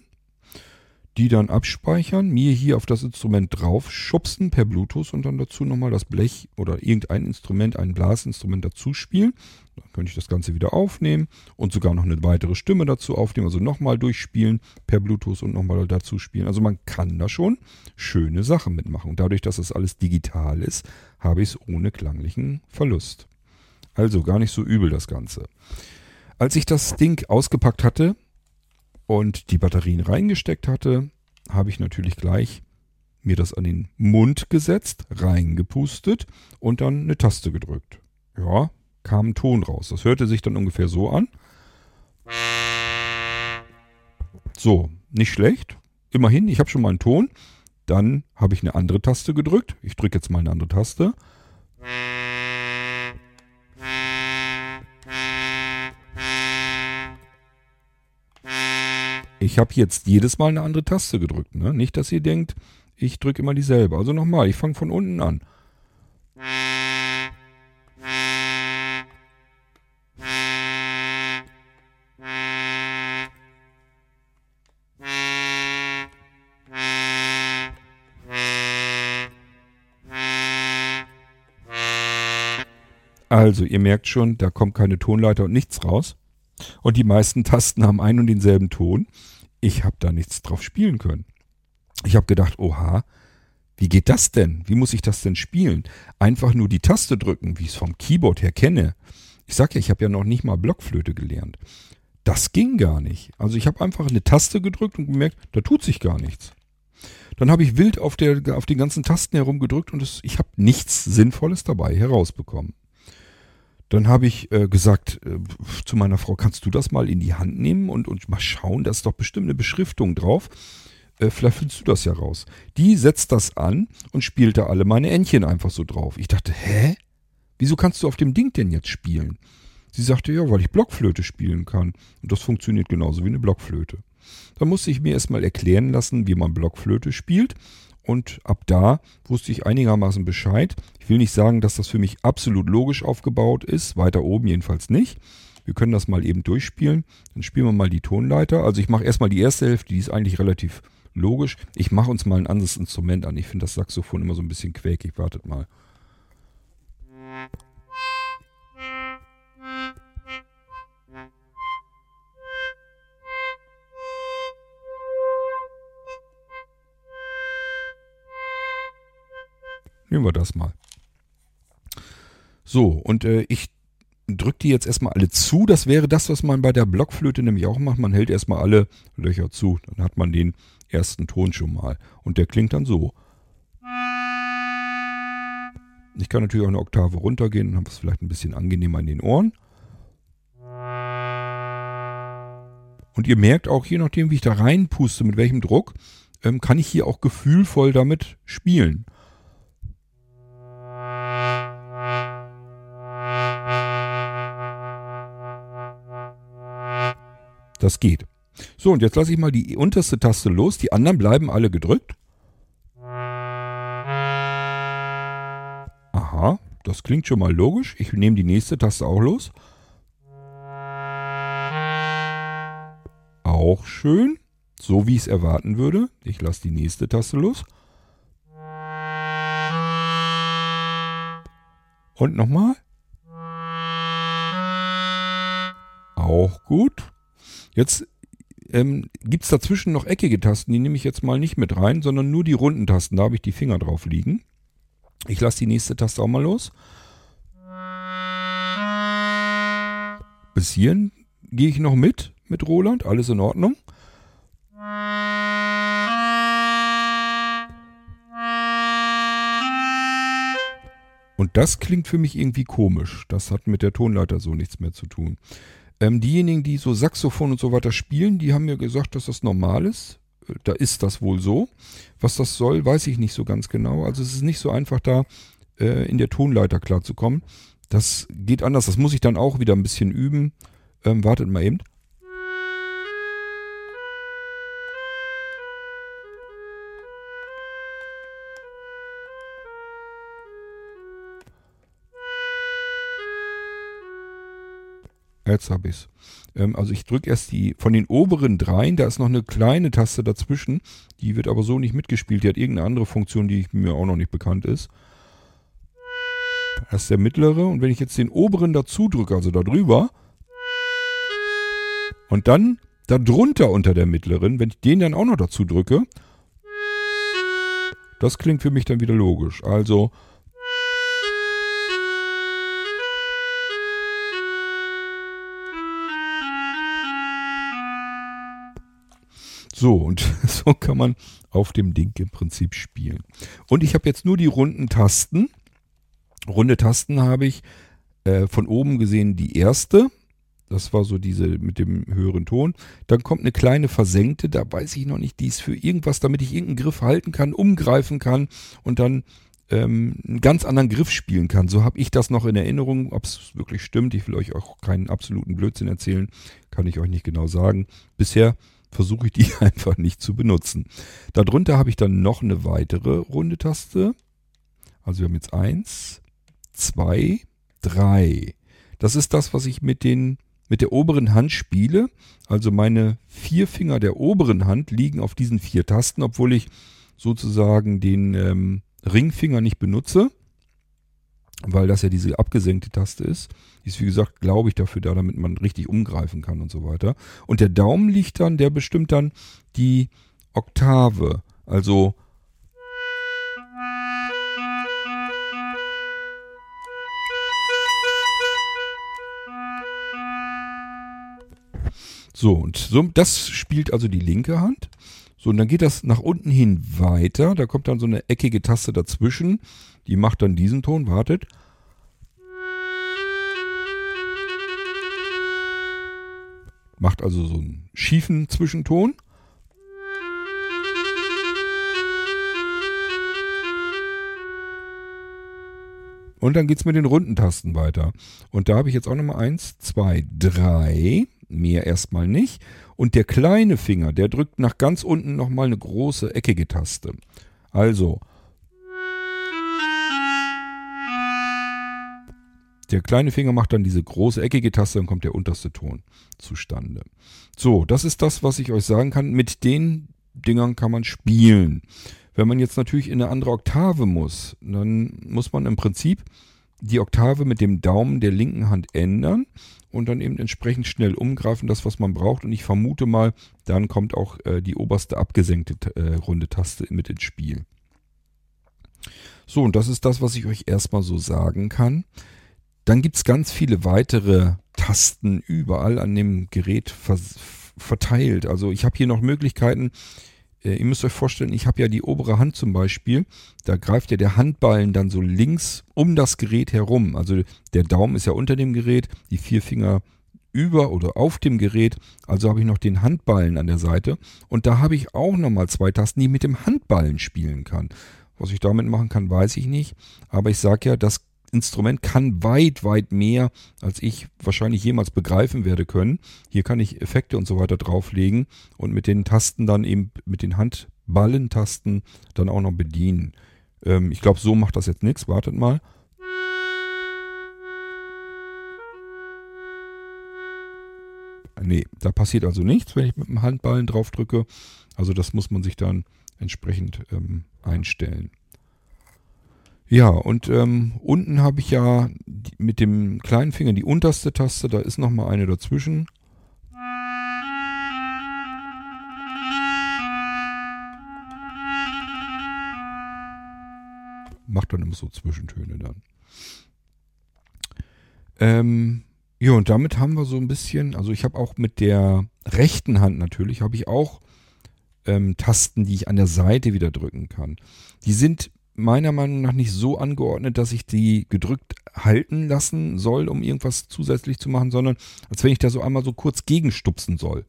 die dann abspeichern, mir hier auf das Instrument drauf schubsen per Bluetooth und dann dazu nochmal das Blech oder irgendein Instrument, ein Blasinstrument dazu spielen. Dann könnte ich das Ganze wieder aufnehmen und sogar noch eine weitere Stimme dazu aufnehmen, also nochmal durchspielen per Bluetooth und nochmal dazu spielen. Also man kann da schon schöne Sachen mitmachen. Und dadurch, dass das alles digital ist, habe ich es ohne klanglichen Verlust. Also gar nicht so übel das Ganze. Als ich das Ding ausgepackt hatte und die Batterien reingesteckt hatte, habe ich natürlich gleich mir das an den Mund gesetzt, reingepustet und dann eine Taste gedrückt. Ja, kam ein Ton raus. Das hörte sich dann ungefähr so an. So, nicht schlecht. Immerhin, ich habe schon mal einen Ton. Dann habe ich eine andere Taste gedrückt. Ich drücke jetzt mal eine andere Taste. Ich habe jetzt jedes Mal eine andere Taste gedrückt. Ne? Nicht, dass ihr denkt, ich drücke immer dieselbe. Also nochmal, ich fange von unten an. Also, ihr merkt schon, da kommt keine Tonleiter und nichts raus. Und die meisten Tasten haben einen und denselben Ton. Ich habe da nichts drauf spielen können. Ich habe gedacht, oha, wie geht das denn? Wie muss ich das denn spielen? Einfach nur die Taste drücken, wie ich es vom Keyboard her kenne. Ich sage ja, ich habe ja noch nicht mal Blockflöte gelernt. Das ging gar nicht. Also ich habe einfach eine Taste gedrückt und gemerkt, da tut sich gar nichts. Dann habe ich wild auf den ganzen Tasten herumgedrückt und ich habe nichts Sinnvolles dabei herausbekommen. Dann habe ich gesagt zu meiner Frau, kannst du das mal in die Hand nehmen und mal schauen, da ist doch bestimmt eine Beschriftung drauf. Vielleicht findest du das ja raus. Die setzt das an und spielt da alle meine Entchen einfach so drauf. Ich dachte, hä? Wieso kannst du auf dem Ding denn jetzt spielen? Sie sagte, ja, weil ich Blockflöte spielen kann. Und das funktioniert genauso wie eine Blockflöte. Da musste ich mir erstmal erklären lassen, wie man Blockflöte spielt. Und ab da wusste ich einigermaßen Bescheid. Ich will nicht sagen, dass das für mich absolut logisch aufgebaut ist. Weiter oben jedenfalls nicht. Wir können das mal eben durchspielen. Dann spielen wir mal die Tonleiter. Also ich mache erstmal die erste Hälfte, die ist eigentlich relativ logisch. Ich mache uns mal ein anderes Instrument an. Ich finde das Saxophon immer so ein bisschen quäkig. Wartet mal. Nehmen wir das mal. So, und ich drücke die jetzt erstmal alle zu. Das wäre das, was man bei der Blockflöte nämlich auch macht. Man hält erstmal alle Löcher zu. Dann hat man den ersten Ton schon mal. Und der klingt dann so. Ich kann natürlich auch eine Oktave runtergehen und habe es vielleicht ein bisschen angenehmer in den Ohren. Und ihr merkt auch, je nachdem, wie ich da reinpuste, mit welchem Druck, kann ich hier auch gefühlvoll damit spielen. Das geht. So, und jetzt lasse ich mal die unterste Taste los. Die anderen bleiben alle gedrückt. Aha, das klingt schon mal logisch. Ich nehme die nächste Taste auch los. Auch schön. So, wie ich es erwarten würde. Ich lasse die nächste Taste los. Und nochmal. Auch gut. Jetzt gibt es dazwischen noch eckige Tasten, die nehme ich jetzt mal nicht mit rein, sondern nur die runden Tasten, da habe ich die Finger drauf liegen. Ich lasse die nächste Taste auch mal los. Bis hierhin gehe ich noch mit Roland, alles in Ordnung. Und das klingt für mich irgendwie komisch, das hat mit der Tonleiter so nichts mehr zu tun. Diejenigen, die so Saxophon und so weiter spielen, die haben mir gesagt, dass das normal ist. Da ist das wohl so. Was das soll, weiß ich nicht so ganz genau. Also es ist nicht so einfach, da in der Tonleiter klarzukommen. Das geht anders. Das muss ich dann auch wieder ein bisschen üben. Wartet mal eben. Jetzt habe ich es. Also ich drücke erst die von den oberen dreien, da ist noch eine kleine Taste dazwischen, die wird aber so nicht mitgespielt, die hat irgendeine andere Funktion, die mir auch noch nicht bekannt ist. Das ist der mittlere und wenn ich jetzt den oberen dazu drücke, also da drüber und dann da drunter unter der mittleren, wenn ich den dann auch noch dazu drücke, das klingt für mich dann wieder logisch. Also so, und so kann man auf dem Ding im Prinzip spielen. Und ich habe jetzt nur die runden Tasten. Runde Tasten habe ich von oben gesehen die erste. Das war so diese mit dem höheren Ton. Dann kommt eine kleine versenkte, da weiß ich noch nicht, die ist für irgendwas, damit ich irgendeinen Griff halten kann, umgreifen kann und dann einen ganz anderen Griff spielen kann. So habe ich das noch in Erinnerung, ob es wirklich stimmt. Ich will euch auch keinen absoluten Blödsinn erzählen, kann ich euch nicht genau sagen. Bisher versuche ich die einfach nicht zu benutzen. Darunter habe ich dann noch eine weitere runde Taste. Also wir haben jetzt 1, 2, 3. Das ist das, was ich mit der oberen Hand spiele. Also meine 4 Finger der oberen Hand liegen auf diesen 4 Tasten, obwohl ich sozusagen den Ringfinger nicht benutze, weil das ja diese abgesenkte Taste ist. Die ist, wie gesagt, glaube ich, dafür da, damit man richtig umgreifen kann und so weiter. Und der Daumen liegt dann, der bestimmt dann die Oktave. Also so, und so, das spielt also die linke Hand. So, und dann geht das nach unten hin weiter. Da kommt dann so eine eckige Taste dazwischen. Die macht dann diesen Ton, wartet. Macht also so einen schiefen Zwischenton. Und dann geht es mit den runden Tasten weiter. Und da habe ich jetzt auch nochmal 1, 2, 3. Mehr erstmal nicht. Und der kleine Finger, der drückt nach ganz unten nochmal eine große eckige Taste. Also, der kleine Finger macht dann diese große eckige Taste, dann kommt der unterste Ton zustande. So, das ist das, was ich euch sagen kann. Mit den Dingern kann man spielen. Wenn man jetzt natürlich in eine andere Oktave muss, dann muss man im Prinzip die Oktave mit dem Daumen der linken Hand ändern und dann eben entsprechend schnell umgreifen, das, was man braucht. Und ich vermute mal, dann kommt auch die oberste abgesenkte runde Taste mit ins Spiel. So, und das ist das, was ich euch erstmal so sagen kann. Dann gibt es ganz viele weitere Tasten überall an dem Gerät verteilt. Also ich habe hier noch Möglichkeiten. Ihr müsst euch vorstellen, ich habe ja die obere Hand zum Beispiel, da greift ja der Handballen dann so links um das Gerät herum. Also der Daumen ist ja unter dem Gerät, die vier Finger über oder auf dem Gerät. Also habe ich noch den Handballen an der Seite. Und da habe ich auch nochmal zwei Tasten, die ich mit dem Handballen spielen kann. Was ich damit machen kann, weiß ich nicht. Aber ich sage ja, das Instrument kann weit, weit mehr, als ich wahrscheinlich jemals begreifen werde können. Hier kann ich Effekte und so weiter drauflegen und mit den Tasten dann eben, mit den Handballentasten dann auch noch bedienen. Ich glaube, so macht das jetzt nichts. Wartet mal. Nee, da passiert also nichts, wenn ich mit dem Handballen drauf drücke. Also das muss man sich dann entsprechend einstellen. Ja, und unten habe ich ja mit dem kleinen Finger die unterste Taste, da ist nochmal eine dazwischen. Macht dann immer so Zwischentöne dann. Ja, und damit haben wir so ein bisschen, also ich habe auch mit der rechten Hand natürlich, habe ich auch Tasten, die ich an der Seite wieder drücken kann. Die sind meiner Meinung nach nicht so angeordnet, dass ich die gedrückt halten lassen soll, um irgendwas zusätzlich zu machen, sondern als wenn ich da so einmal so kurz gegenstupsen soll.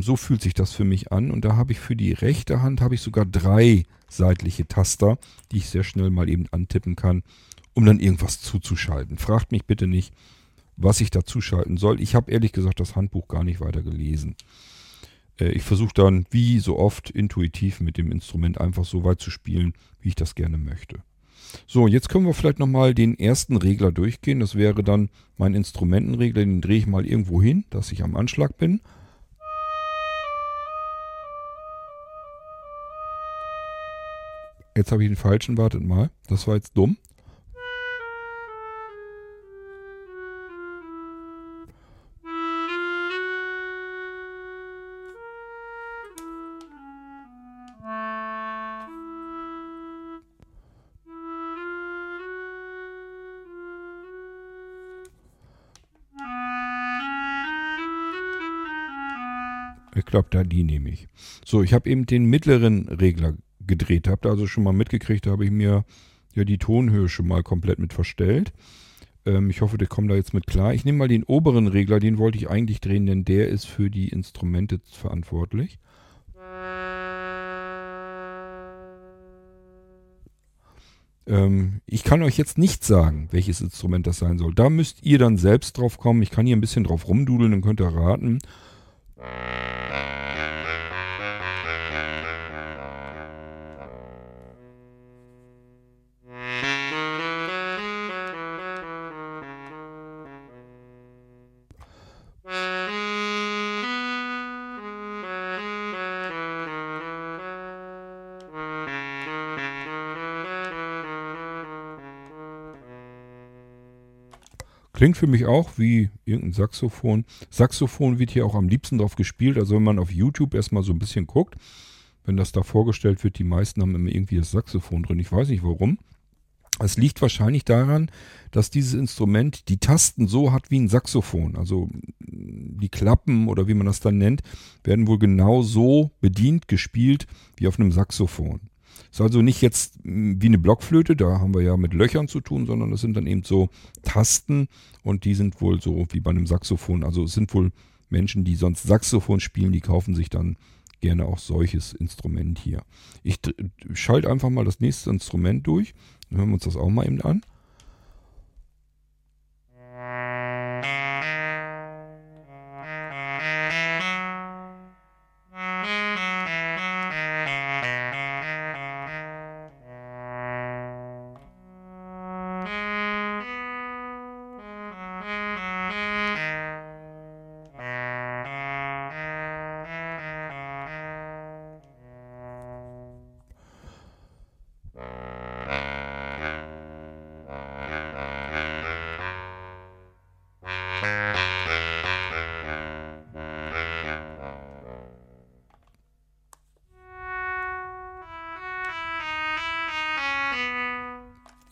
So fühlt sich das für mich an. Und da habe ich für die rechte Hand habe ich sogar drei seitliche Taster, die ich sehr schnell mal eben antippen kann, um dann irgendwas zuzuschalten. Fragt mich bitte nicht, was ich da zuschalten soll. Ich habe ehrlich gesagt das Handbuch gar nicht weiter gelesen. Ich versuche dann, wie so oft, intuitiv mit dem Instrument einfach so weit zu spielen, wie ich das gerne möchte. So, jetzt können wir vielleicht nochmal den ersten Regler durchgehen. Das wäre dann mein Instrumentenregler. Den drehe ich mal irgendwo hin, dass ich am Anschlag bin. Jetzt habe ich den falschen, wartet mal. Das war jetzt dumm. Ich glaube, da die nehme ich. So, ich habe eben den mittleren Regler gedreht. Habt ihr also schon mal mitgekriegt, da habe ich mir ja die Tonhöhe schon mal komplett mit verstellt. Ich hoffe, ich komme da jetzt mit klar. Ich nehme mal den oberen Regler, den wollte ich eigentlich drehen, denn der ist für die Instrumente verantwortlich. Ich kann euch jetzt nicht sagen, welches Instrument das sein soll. Da müsst ihr dann selbst drauf kommen. Ich kann hier ein bisschen drauf rumdudeln, dann könnt ihr raten. Klingt für mich auch wie irgendein Saxophon. Saxophon wird hier auch am liebsten drauf gespielt. Also wenn man auf YouTube erstmal so ein bisschen guckt, wenn das da vorgestellt wird, die meisten haben immer irgendwie das Saxophon drin. Ich weiß nicht warum. Es liegt wahrscheinlich daran, dass dieses Instrument die Tasten so hat wie ein Saxophon. Also die Klappen oder wie man das dann nennt, werden wohl genau so bedient, gespielt wie auf einem Saxophon. Ist also nicht jetzt wie eine Blockflöte, da haben wir ja mit Löchern zu tun, sondern das sind dann eben so Tasten und die sind wohl so wie bei einem Saxophon. Also es sind wohl Menschen, die sonst Saxophon spielen, die kaufen sich dann gerne auch solches Instrument hier. Ich schalte einfach mal das nächste Instrument durch. Dann hören wir uns das auch mal eben an.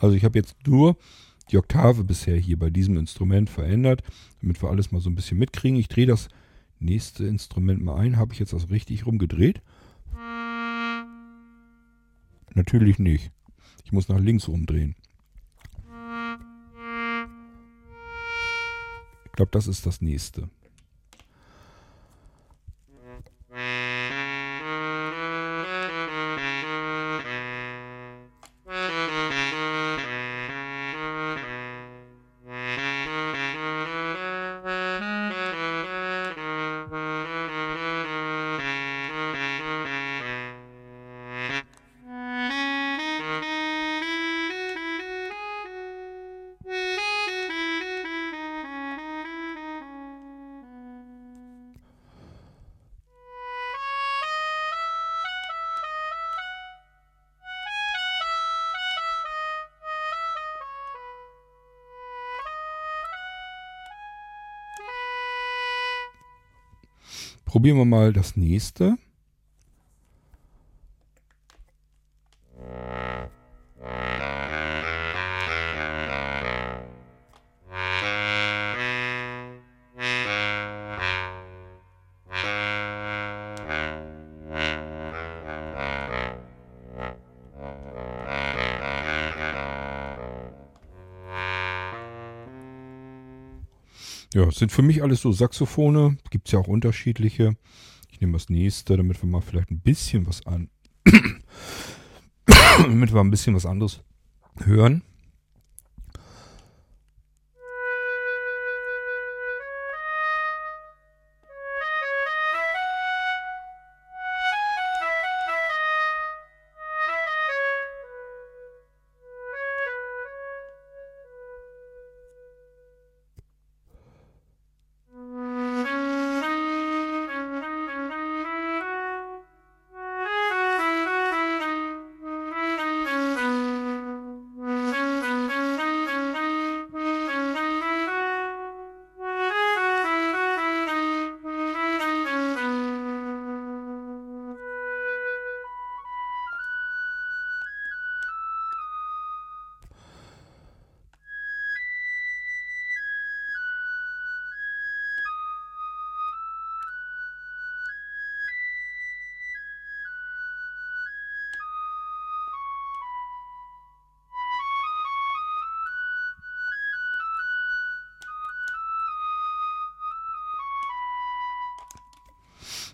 Also ich habe jetzt nur die Oktave bisher hier bei diesem Instrument verändert, damit wir alles mal so ein bisschen mitkriegen. Ich drehe das nächste Instrument mal ein. Habe ich jetzt das richtig rumgedreht? Natürlich nicht. Ich muss nach links rumdrehen. Ich glaube, das ist das nächste. Probieren wir mal das nächste. Ja, es sind für mich alles so Saxophone, gibt es ja auch unterschiedliche. Ich nehme das nächste, damit wir mal vielleicht ein bisschen was an, damit wir ein bisschen was anderes hören.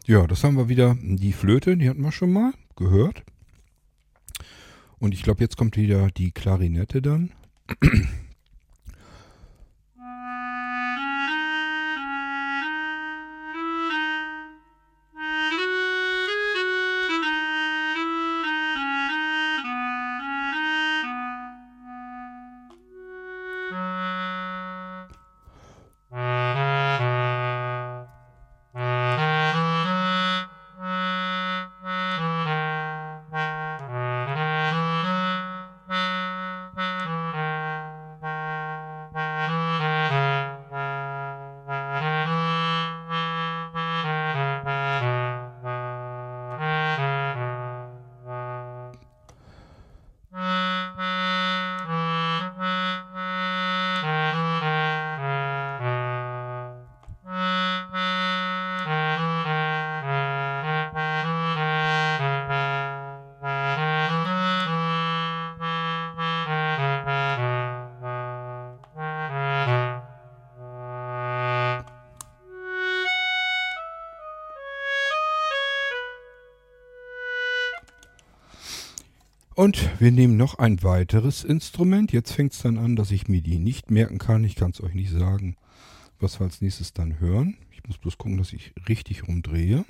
Ja, das haben wir wieder, die Flöte, die hatten wir schon mal gehört. Und ich glaube, jetzt kommt wieder die Klarinette dann. Und wir nehmen noch ein weiteres Instrument. Jetzt fängt es dann an, dass ich mir die nicht merken kann. Ich kann es euch nicht sagen, was wir als nächstes dann hören. Ich muss bloß gucken, dass ich richtig rumdrehe.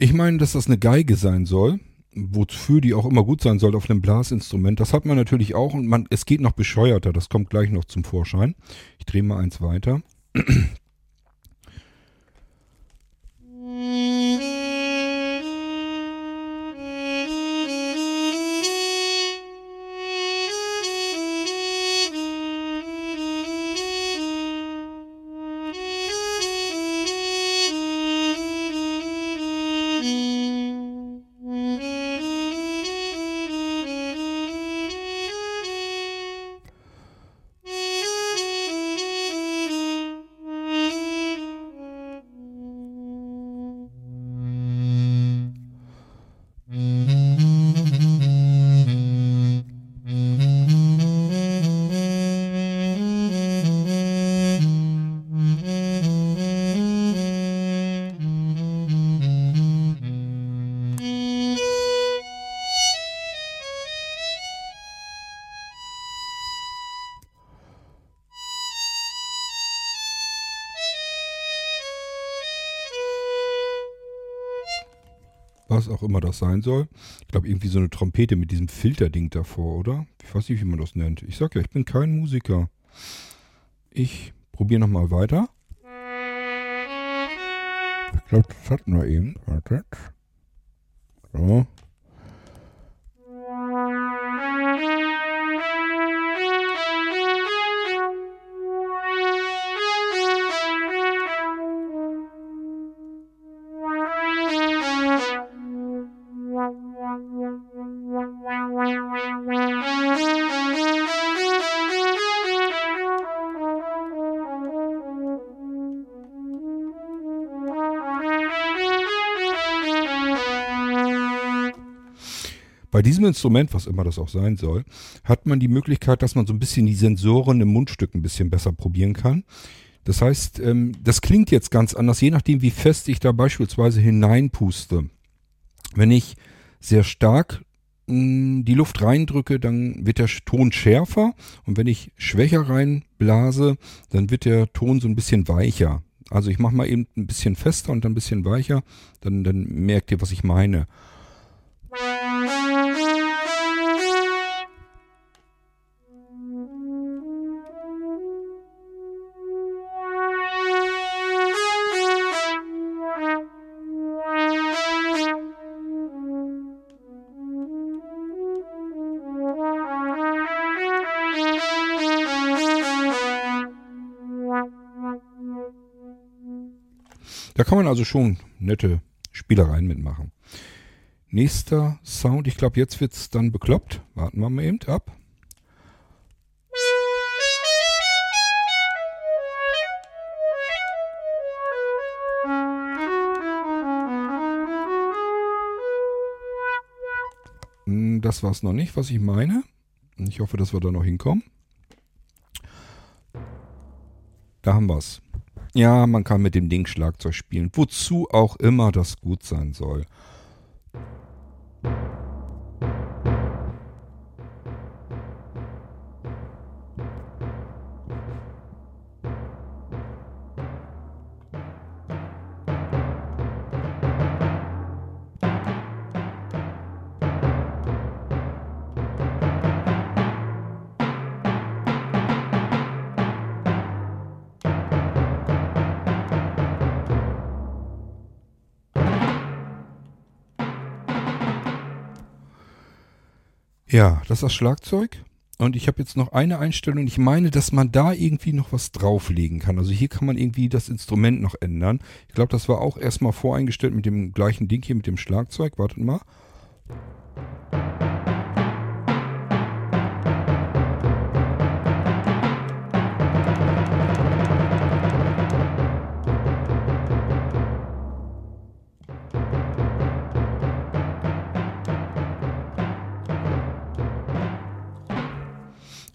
Ich meine, dass das eine Geige sein soll, wofür die auch immer gut sein soll auf einem Blasinstrument. Das hat man natürlich auch und es geht noch bescheuerter, das kommt gleich noch zum Vorschein. Ich drehe mal eins weiter. Was auch immer das sein soll. Ich glaube, irgendwie so eine Trompete mit diesem Filterding davor, oder? Ich weiß nicht, wie man das nennt. Ich sag ja, ich bin kein Musiker. Ich probiere nochmal weiter. Ich glaube, das hatten wir eben. Wartet. So. Bei diesem Instrument, was immer das auch sein soll, hat man die Möglichkeit, dass man so ein bisschen die Sensoren im Mundstück ein bisschen besser probieren kann. Das heißt, das klingt jetzt ganz anders, je nachdem, wie fest ich da beispielsweise hineinpuste. Wenn ich sehr stark die Luft reindrücke, dann wird der Ton schärfer. Und wenn ich schwächer reinblase, dann wird der Ton so ein bisschen weicher. Also ich mache mal eben ein bisschen fester und dann ein bisschen weicher. Dann merkt ihr, was ich meine. Da kann man also schon nette Spielereien mitmachen. Nächster Sound. Ich glaube, jetzt wird es dann bekloppt. Warten wir mal eben ab. Das war es noch nicht, was ich meine. Ich hoffe, dass wir da noch hinkommen. Da haben wir es. Ja, man kann mit dem Ding Schlagzeug spielen, wozu auch immer das gut sein soll. Ja, das ist das Schlagzeug. Und ich habe jetzt noch eine Einstellung. Ich meine, dass man da irgendwie noch was drauflegen kann. Also hier kann man irgendwie das Instrument noch ändern. Ich glaube, das war auch erstmal voreingestellt mit dem gleichen Ding hier, mit dem Schlagzeug. Wartet mal.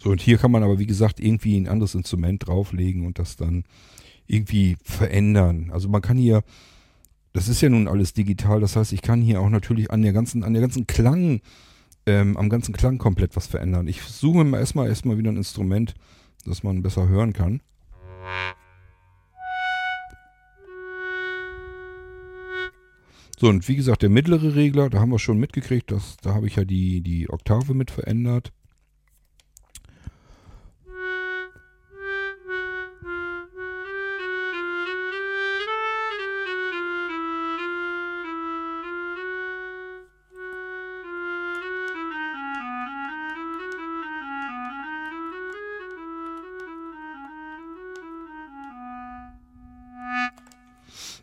So, und hier kann man aber, wie gesagt, irgendwie ein anderes Instrument drauflegen und das dann irgendwie verändern. Also man kann hier, das ist ja nun alles digital, das heißt, ich kann hier auch natürlich am ganzen Klang komplett was verändern. Ich suche mir erstmal wieder ein Instrument, das man besser hören kann. So, und wie gesagt, der mittlere Regler, da haben wir schon mitgekriegt, da habe ich ja die Oktave mit verändert.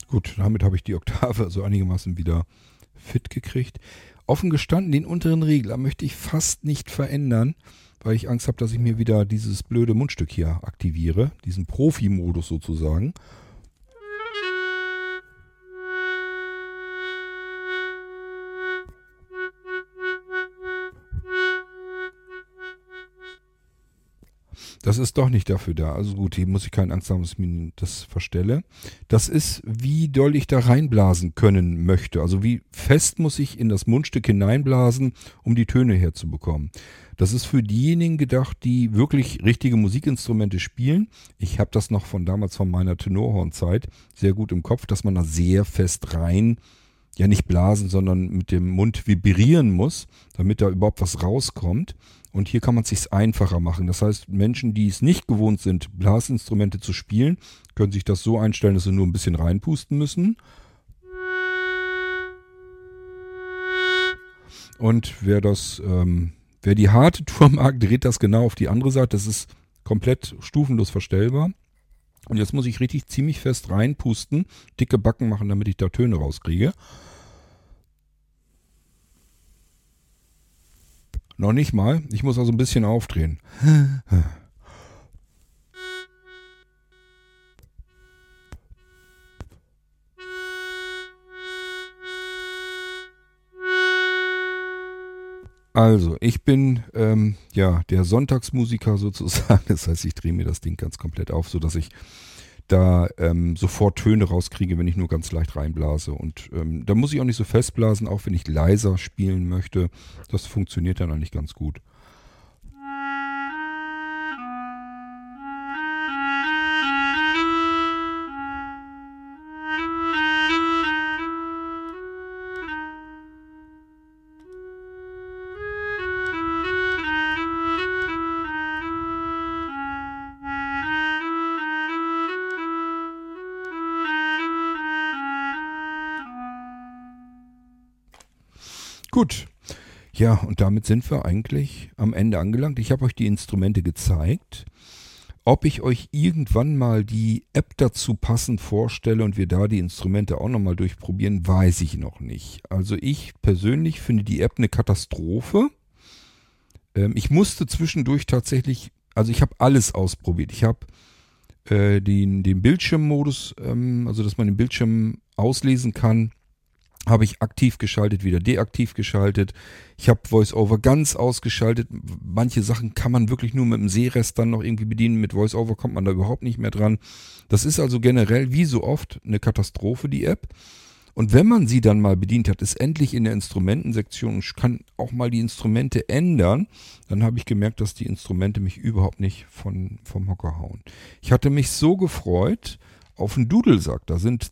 Gut, damit habe ich die Oktave so einigermaßen wieder fit gekriegt. Offen gestanden, den unteren Regler möchte ich fast nicht verändern, weil ich Angst habe, dass ich mir wieder dieses blöde Mundstück hier aktiviere, diesen Profi-Modus sozusagen. Das ist doch nicht dafür da. Also gut, hier muss ich keine Angst haben, dass ich mir das verstelle. Das ist, wie doll ich da reinblasen können möchte. Also wie fest muss ich in das Mundstück hineinblasen, um die Töne herzubekommen. Das ist für diejenigen gedacht, die wirklich richtige Musikinstrumente spielen. Ich habe das noch von damals, von meiner Tenorhornzeit, sehr gut im Kopf, dass man da sehr fest rein, ja nicht blasen, sondern mit dem Mund vibrieren muss, damit da überhaupt was rauskommt. Und hier kann man es sich einfacher machen. Das heißt, Menschen, die es nicht gewohnt sind, Blasinstrumente zu spielen, können sich das so einstellen, dass sie nur ein bisschen reinpusten müssen. Und wer die harte Tour mag, dreht das genau auf die andere Seite. Das ist komplett stufenlos verstellbar. Und jetzt muss ich richtig ziemlich fest reinpusten, dicke Backen machen, damit ich da Töne rauskriege. Noch nicht mal. Ich muss also ein bisschen aufdrehen. Also, ich bin der Sonntagsmusiker sozusagen. Das heißt, ich drehe mir das Ding ganz komplett auf, sodass ich da sofort Töne rauskriege, wenn ich nur ganz leicht reinblase. Und da muss ich auch nicht so festblasen, auch wenn ich leiser spielen möchte. Das funktioniert dann eigentlich ganz gut. Gut, ja, und damit sind wir eigentlich am Ende angelangt. Ich habe euch die Instrumente gezeigt. Ob ich euch irgendwann mal die App dazu passend vorstelle und wir da die Instrumente auch nochmal durchprobieren, weiß ich noch nicht. Also ich persönlich finde die App eine Katastrophe. Ich musste zwischendurch tatsächlich, also ich habe alles ausprobiert. Ich habe den Bildschirmmodus, also dass man den Bildschirm auslesen kann, habe ich aktiv geschaltet, wieder deaktiv geschaltet. Ich habe VoiceOver ganz ausgeschaltet. Manche Sachen kann man wirklich nur mit dem Sehrest dann noch irgendwie bedienen. Mit VoiceOver kommt man da überhaupt nicht mehr dran. Das ist also generell, wie so oft, eine Katastrophe, die App. Und wenn man sie dann mal bedient hat, ist endlich in der Instrumentensektion und kann auch mal die Instrumente ändern, dann habe ich gemerkt, dass die Instrumente mich überhaupt nicht vom Hocker hauen. Ich hatte mich so gefreut auf einen Dudelsack. Da sind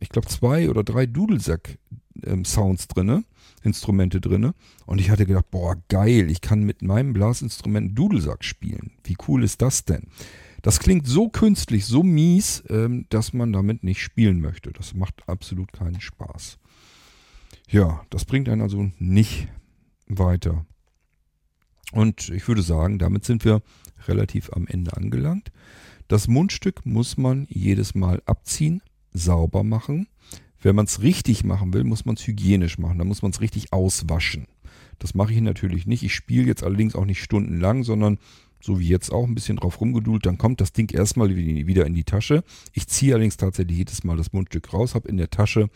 ich glaube 2 oder 3 Dudelsack-Sounds drinne, Instrumente drinne. Und ich hatte gedacht, boah, geil, ich kann mit meinem Blasinstrument Dudelsack spielen. Wie cool ist das denn? Das klingt so künstlich, so mies, dass man damit nicht spielen möchte. Das macht absolut keinen Spaß. Ja, das bringt einen also nicht weiter. Und ich würde sagen, damit sind wir relativ am Ende angelangt. Das Mundstück muss man jedes Mal abziehen, sauber machen. Wenn man es richtig machen will, muss man es hygienisch machen. Da muss man es richtig auswaschen. Das mache ich natürlich nicht. Ich spiele jetzt allerdings auch nicht stundenlang, sondern so wie jetzt auch ein bisschen drauf rumgedult. Dann kommt das Ding erstmal wieder in die Tasche. Ich ziehe allerdings tatsächlich jedes Mal das Mundstück raus, habe in der Tasche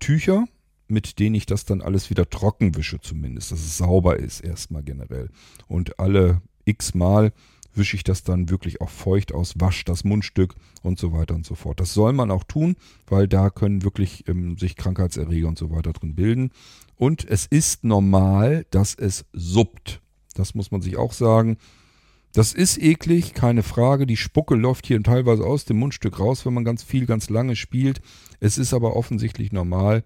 Tücher, mit denen ich das dann alles wieder trocken wische zumindest, dass es sauber ist erstmal generell. Und alle x Mal wische ich das dann wirklich auch feucht aus, wasche das Mundstück und so weiter und so fort. Das soll man auch tun, weil da können wirklich sich Krankheitserreger und so weiter drin bilden. Und es ist normal, dass es suppt. Das muss man sich auch sagen. Das ist eklig, keine Frage. Die Spucke läuft hier teilweise aus dem Mundstück raus, wenn man ganz viel, ganz lange spielt. Es ist aber offensichtlich normal.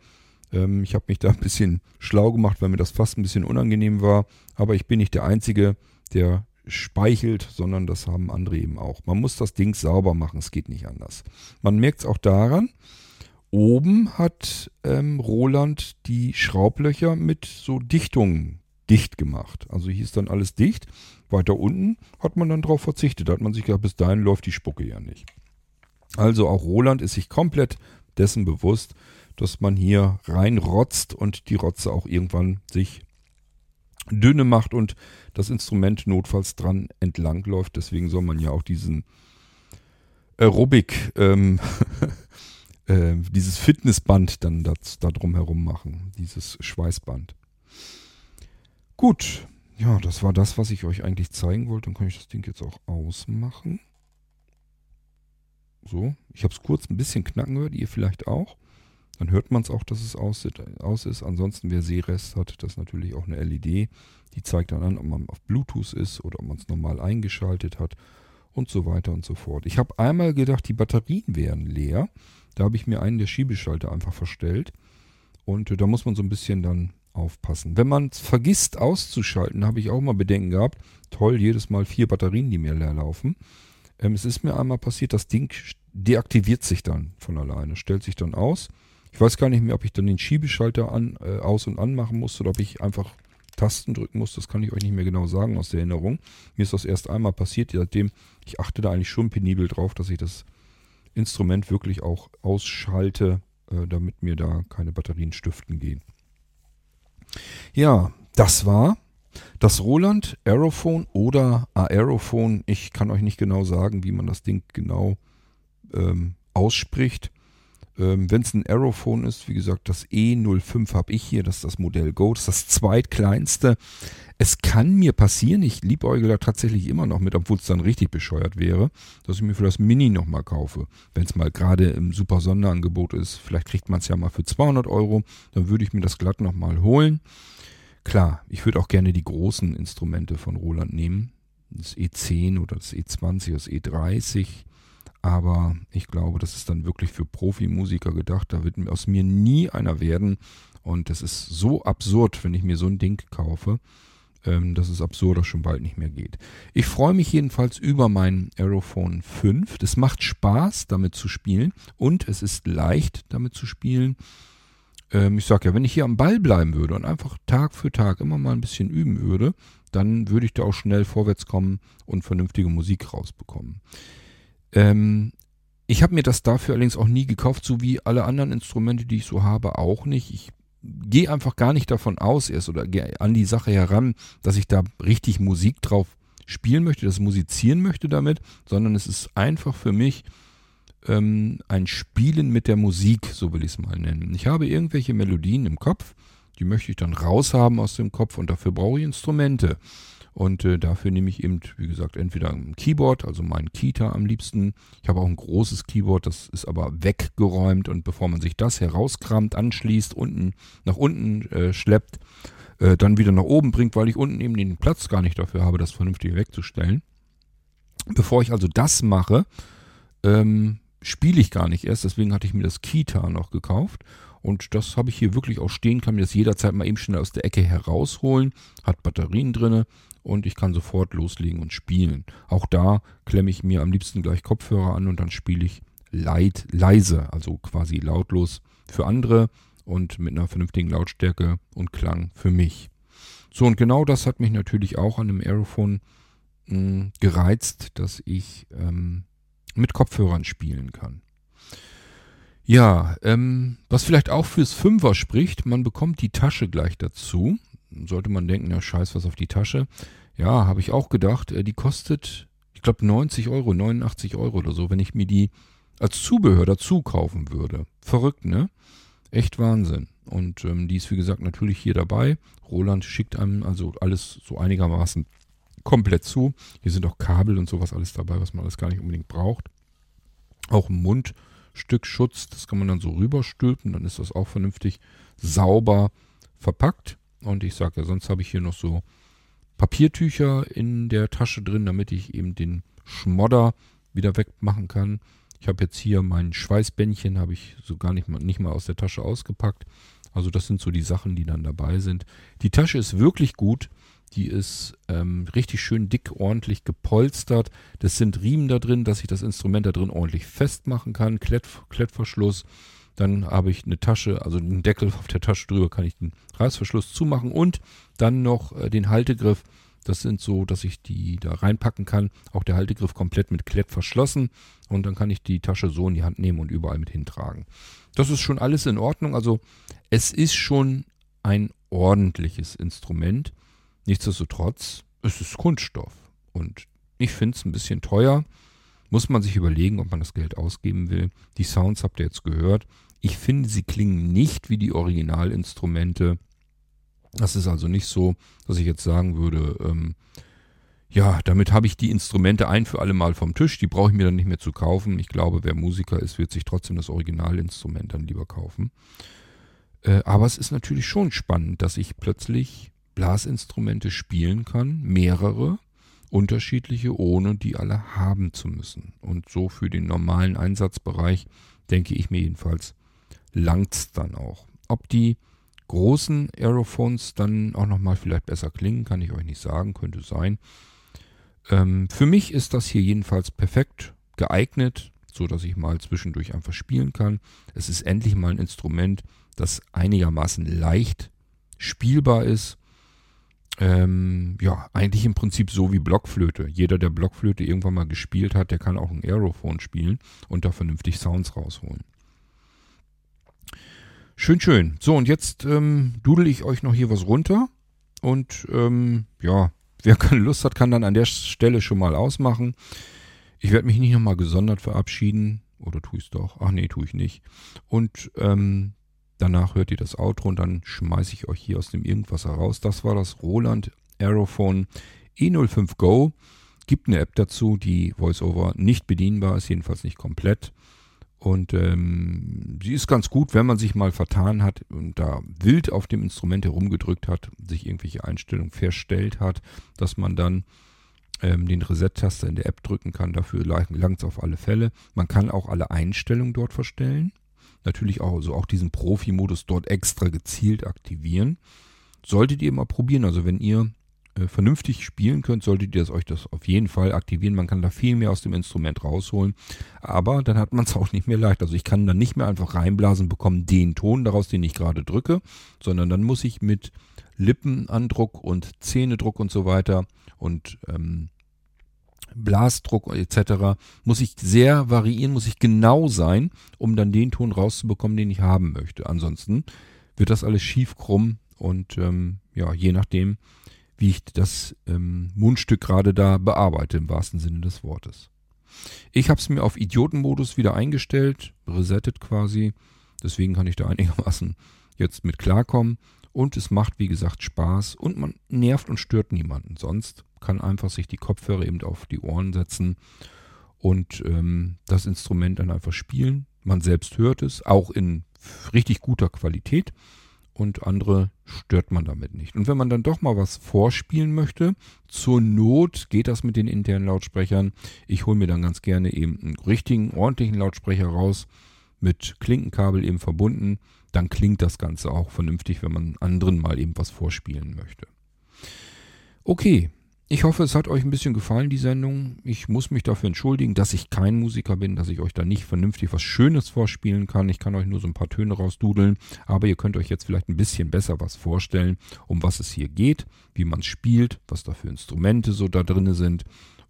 Ich habe mich da ein bisschen schlau gemacht, weil mir das fast ein bisschen unangenehm war. Aber ich bin nicht der Einzige, der speichelt, sondern das haben andere eben auch. Man muss das Ding sauber machen, es geht nicht anders. Man merkt es auch daran, oben hat Roland die Schraublöcher mit so Dichtungen dicht gemacht. Also hier ist dann alles dicht. Weiter unten hat man dann drauf verzichtet. Da hat man sich gedacht, bis dahin läuft die Spucke ja nicht. Also auch Roland ist sich komplett dessen bewusst, dass man hier reinrotzt und die Rotze auch irgendwann sich dünne macht und das Instrument notfalls dran entlang läuft. Deswegen soll man ja auch diesen Aerobic, dieses Fitnessband dann da drumherum machen, dieses Schweißband. Gut, ja, das war das, was ich euch eigentlich zeigen wollte. Dann kann ich das Ding jetzt auch ausmachen. So, ich habe es kurz ein bisschen knacken gehört, ihr vielleicht auch. Dann hört man es auch, dass es aus ist. Ansonsten, wer Sehrest hat, das ist natürlich auch eine LED. Die zeigt dann an, ob man auf Bluetooth ist oder ob man es normal eingeschaltet hat und so weiter und so fort. Ich habe einmal gedacht, die Batterien wären leer. Da habe ich mir einen der Schiebeschalter einfach verstellt. Und da muss man so ein bisschen dann aufpassen. Wenn man es vergisst auszuschalten, habe ich auch mal Bedenken gehabt. Toll, jedes Mal 4 Batterien, die mir leer laufen. Es ist mir einmal passiert, das Ding deaktiviert sich dann von alleine, stellt sich dann aus. Ich weiß gar nicht mehr, ob ich dann den Schiebeschalter aus- und anmachen musste oder ob ich einfach Tasten drücken musste. Das kann ich euch nicht mehr genau sagen aus der Erinnerung. Mir ist das erst einmal passiert. Seitdem, ich achte da eigentlich schon penibel drauf, dass ich das Instrument wirklich auch ausschalte, damit mir da keine Batterien stiften gehen. Ja, das war das Roland Aerophone oder Aerophone. Ich kann euch nicht genau sagen, wie man das Ding genau ausspricht. Wenn es ein Aerophone ist, wie gesagt, das E05 habe ich hier, das ist das Modell Go, das ist das zweitkleinste. Es kann mir passieren, ich liebäugle da tatsächlich immer noch mit, obwohl es dann richtig bescheuert wäre, dass ich mir für das Mini nochmal kaufe. Wenn es mal gerade im super Sonderangebot ist, vielleicht kriegt man es ja mal für 200 €, dann würde ich mir das glatt nochmal holen. Klar, ich würde auch gerne die großen Instrumente von Roland nehmen, das E10 oder das E20, das E30. Aber ich glaube, das ist dann wirklich für Profimusiker gedacht. Da wird aus mir nie einer werden. Und das ist so absurd, wenn ich mir so ein Ding kaufe, dass es absurder schon bald nicht mehr geht. Ich freue mich jedenfalls über meinen Aerophone 5. Das macht Spaß, damit zu spielen. Und es ist leicht, damit zu spielen. Ich sage ja, wenn ich hier am Ball bleiben würde und einfach Tag für Tag immer mal ein bisschen üben würde, dann würde ich da auch schnell vorwärts kommen und vernünftige Musik rausbekommen. Ich habe mir das dafür allerdings auch nie gekauft, so wie alle anderen Instrumente, die ich so habe, auch nicht. Ich gehe einfach gar nicht davon aus erst oder gehe an die Sache heran, dass ich da richtig Musik drauf spielen möchte, das musizieren möchte damit, sondern es ist einfach für mich ein Spielen mit der Musik, so will ich es mal nennen. Ich habe irgendwelche Melodien im Kopf, die möchte ich dann raushaben aus dem Kopf und dafür brauche ich Instrumente. Und dafür nehme ich eben, wie gesagt, entweder ein Keyboard, also mein Keytar am liebsten. Ich habe auch ein großes Keyboard, das ist aber weggeräumt. Und bevor man sich das herauskramt, anschließt, nach unten schleppt, dann wieder nach oben bringt, weil ich unten eben den Platz gar nicht dafür habe, das vernünftig wegzustellen. Bevor ich also das mache, spiele ich gar nicht erst. Deswegen hatte ich mir das Keytar noch gekauft. Und das habe ich hier wirklich auch stehen, kann mir das jederzeit mal eben schnell aus der Ecke herausholen. Hat Batterien drin und ich kann sofort loslegen und spielen. Auch da klemme ich mir am liebsten gleich Kopfhörer an und dann spiele ich leise, also quasi lautlos für andere und mit einer vernünftigen Lautstärke und Klang für mich. So, und genau das hat mich natürlich auch an dem Aerophone gereizt, dass ich mit Kopfhörern spielen kann. Ja, was vielleicht auch fürs Fünfer spricht, man bekommt die Tasche gleich dazu. Sollte man denken, na scheiß was auf die Tasche. Ja, habe ich auch gedacht, die kostet, ich glaube 89 Euro oder so, wenn ich mir die als Zubehör dazu kaufen würde. Verrückt, ne? Echt Wahnsinn. Und die ist, wie gesagt, natürlich hier dabei. Roland schickt einem also alles so einigermaßen komplett zu. Hier sind auch Kabel und sowas alles dabei, was man alles gar nicht unbedingt braucht. Auch Mundstückschutz, das kann man dann so rüberstülpen, dann ist das auch vernünftig sauber verpackt. Und ich sage ja, sonst habe ich hier noch so Papiertücher in der Tasche drin, damit ich eben den Schmodder wieder wegmachen kann. Ich habe jetzt hier mein Schweißbändchen, habe ich so gar nicht mal aus der Tasche ausgepackt. Also das sind so die Sachen, die dann dabei sind. Die Tasche ist wirklich gut. Die ist richtig schön dick, ordentlich gepolstert. Das sind Riemen da drin, dass ich das Instrument da drin ordentlich festmachen kann. Klettverschluss. Dann habe ich eine Tasche, also einen Deckel auf der Tasche drüber, kann ich den Reißverschluss zumachen. Und dann noch den Haltegriff. Das sind so, dass ich die da reinpacken kann. Auch der Haltegriff komplett mit Klett verschlossen. Und dann kann ich die Tasche so in die Hand nehmen und überall mit hintragen. Das ist schon alles in Ordnung. Also es ist schon ein ordentliches Instrument. Nichtsdestotrotz, es ist Kunststoff. Und ich finde es ein bisschen teuer. Muss man sich überlegen, ob man das Geld ausgeben will. Die Sounds habt ihr jetzt gehört. Ich finde, sie klingen nicht wie die Originalinstrumente. Das ist also nicht so, dass ich jetzt sagen würde, ja, damit habe ich die Instrumente ein für alle Mal vom Tisch, die brauche ich mir dann nicht mehr zu kaufen. Ich glaube, wer Musiker ist, wird sich trotzdem das Originalinstrument dann lieber kaufen. Aber es ist natürlich schon spannend, dass ich plötzlich Blasinstrumente spielen kann, mehrere, unterschiedliche, ohne die alle haben zu müssen. Und so für den normalen Einsatzbereich, denke ich mir jedenfalls, langt's dann auch. Ob die großen Aerophones dann auch nochmal vielleicht besser klingen, kann ich euch nicht sagen, könnte sein. Für mich ist das hier jedenfalls perfekt geeignet, sodass ich mal zwischendurch einfach spielen kann. Es ist endlich mal ein Instrument, das einigermaßen leicht spielbar ist. Ja, eigentlich im Prinzip so wie Blockflöte. Jeder, der Blockflöte irgendwann mal gespielt hat, der kann auch ein Aerophone spielen und da vernünftig Sounds rausholen. Schön, schön. So, und jetzt dudel ich euch noch hier was runter. Und ja, wer keine Lust hat, kann dann an der Stelle schon mal ausmachen. Ich werde mich nicht nochmal gesondert verabschieden. Oder tue ich es doch? Ach nee, tue ich nicht. Und danach hört ihr das Outro und dann schmeiße ich euch hier aus dem Irgendwas heraus. Das war das Roland Aerophone E05 Go. Gibt eine App dazu, die VoiceOver nicht bedienbar ist, jedenfalls nicht komplett. Und sie ist ganz gut, wenn man sich mal vertan hat und da wild auf dem Instrument herumgedrückt hat, sich irgendwelche Einstellungen verstellt hat, dass man dann den Reset-Taster in der App drücken kann. Dafür langt es auf alle Fälle. Man kann auch alle Einstellungen dort verstellen. Natürlich auch, also auch diesen Profi-Modus dort extra gezielt aktivieren. Solltet ihr mal probieren. Also wenn ihr vernünftig spielen könnt, solltet ihr euch das auf jeden Fall aktivieren. Man kann da viel mehr aus dem Instrument rausholen, aber dann hat man es auch nicht mehr leicht. Also ich kann dann nicht mehr einfach reinblasen, bekomme den Ton daraus, den ich gerade drücke, sondern dann muss ich mit Lippenandruck und Zähnedruck und so weiter und Blasdruck etc. muss ich sehr variieren, muss ich genau sein, um dann den Ton rauszubekommen, den ich haben möchte. Ansonsten wird das alles schief krumm und ja, je nachdem, wie ich das Mundstück gerade da bearbeite, im wahrsten Sinne des Wortes. Ich habe es mir auf Idiotenmodus wieder eingestellt, resettet quasi. Deswegen kann ich da einigermaßen jetzt mit klarkommen. Und es macht, wie gesagt, Spaß und man nervt und stört niemanden. Sonst kann einfach sich die Kopfhörer eben auf die Ohren setzen und das Instrument dann einfach spielen. Man selbst hört es, auch in richtig guter Qualität. Und andere stört man damit nicht. Und wenn man dann doch mal was vorspielen möchte, zur Not geht das mit den internen Lautsprechern. Ich hole mir dann ganz gerne eben einen richtigen, ordentlichen Lautsprecher raus, mit Klinkenkabel eben verbunden. Dann klingt das Ganze auch vernünftig, wenn man anderen mal eben was vorspielen möchte. Okay, Ich hoffe, es hat euch ein bisschen gefallen, die Sendung. Ich muss mich dafür entschuldigen, dass ich kein Musiker bin, dass ich euch da nicht vernünftig was Schönes vorspielen kann. Ich kann euch nur so ein paar Töne rausdudeln, aber ihr könnt euch jetzt vielleicht ein bisschen besser was vorstellen, um was es hier geht, wie man es spielt, was da für Instrumente so da drin sind.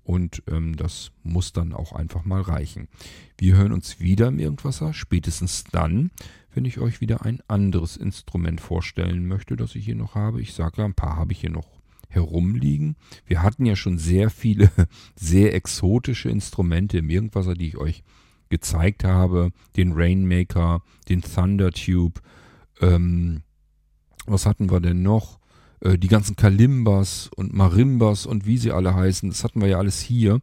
Und das muss dann auch einfach mal reichen. Wir hören uns wieder im Irgendwasser, spätestens dann, wenn ich euch wieder ein anderes Instrument vorstellen möchte, das ich hier noch habe. Ich sage ja, ein paar habe ich hier noch herumliegen. Wir hatten ja schon sehr viele, sehr exotische Instrumente im Irgendwasser, die ich euch gezeigt habe. Den Rainmaker, den ThunderTube. Was hatten wir denn noch? Die ganzen Kalimbas und Marimbas und wie sie alle heißen, das hatten wir ja alles hier.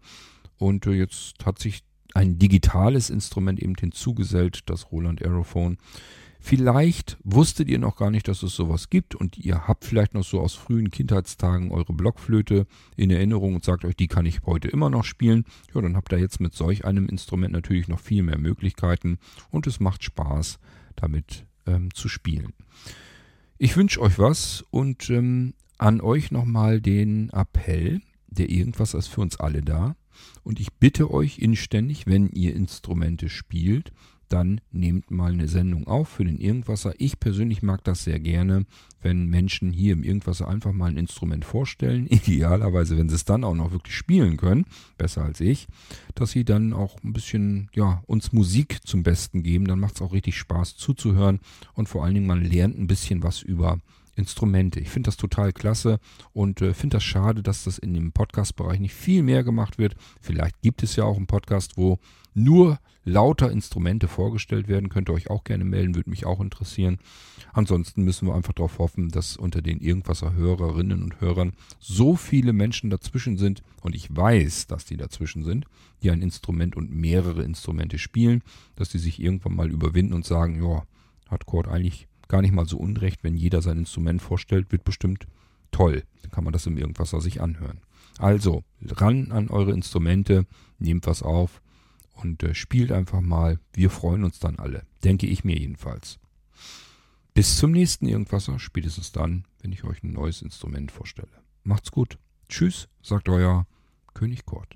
Und jetzt hat sich ein digitales Instrument eben hinzugesellt, das Roland Aerophone. Vielleicht wusstet ihr noch gar nicht, dass es sowas gibt und ihr habt vielleicht noch so aus frühen Kindheitstagen eure Blockflöte in Erinnerung und sagt euch, die kann ich heute immer noch spielen. Ja, dann habt ihr jetzt mit solch einem Instrument natürlich noch viel mehr Möglichkeiten und es macht Spaß, damit zu spielen. Ich wünsche euch was und an euch nochmal den Appell, der Irgendwas ist für uns alle da. Und ich bitte euch inständig, wenn ihr Instrumente spielt, dann nehmt mal eine Sendung auf für den Irgendwasser. Ich persönlich mag das sehr gerne, wenn Menschen hier im Irgendwasser einfach mal ein Instrument vorstellen. Idealerweise, wenn sie es dann auch noch wirklich spielen können, besser als ich, dass sie dann auch ein bisschen, ja, uns Musik zum Besten geben. Dann macht es auch richtig Spaß zuzuhören und vor allen Dingen, man lernt ein bisschen was über Instrumente. Ich finde das total klasse und finde das schade, dass das in dem Podcast-Bereich nicht viel mehr gemacht wird. Vielleicht gibt es ja auch einen Podcast, wo nur lauter Instrumente vorgestellt werden. Könnt ihr euch auch gerne melden, würde mich auch interessieren. Ansonsten müssen wir einfach darauf hoffen, dass unter den Irgendwasser-Hörerinnen und Hörern so viele Menschen dazwischen sind, und ich weiß, dass die dazwischen sind, die ein Instrument und mehrere Instrumente spielen, dass die sich irgendwann mal überwinden und sagen, ja, hat Kurt eigentlich gar nicht mal so unrecht, wenn jeder sein Instrument vorstellt, wird bestimmt toll. Dann kann man das im Irgendwasser sich anhören. Also, ran an eure Instrumente, nehmt was auf und spielt einfach mal. Wir freuen uns dann alle, denke ich mir jedenfalls. Bis zum nächsten Irgendwasser, spätestens dann, wenn ich euch ein neues Instrument vorstelle. Macht's gut. Tschüss, sagt euer König Kurt.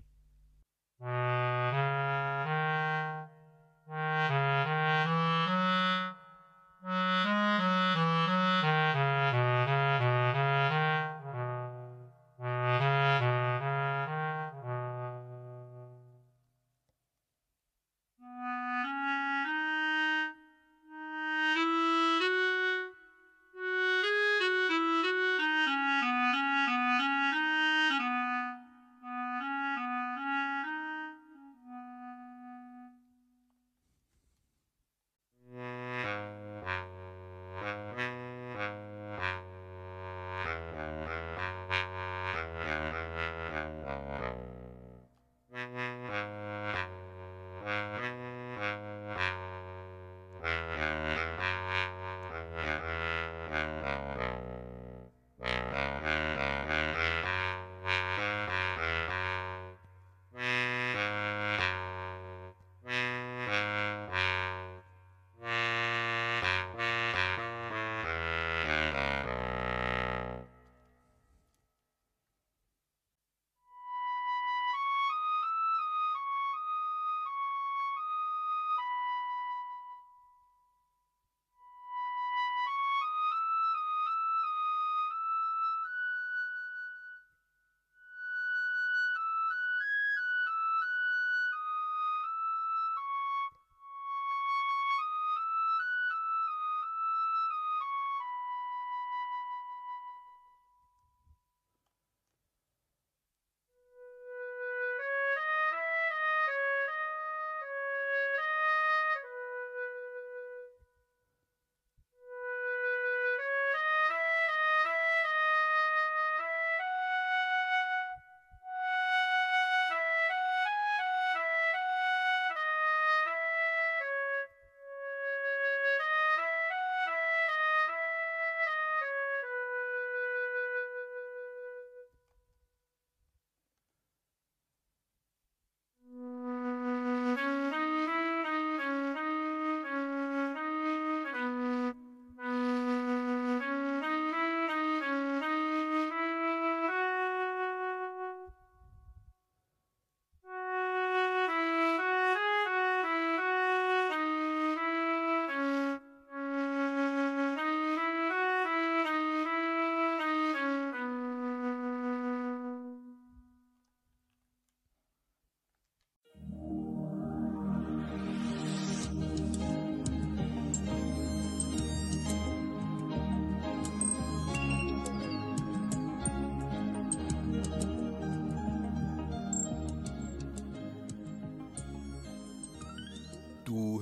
Du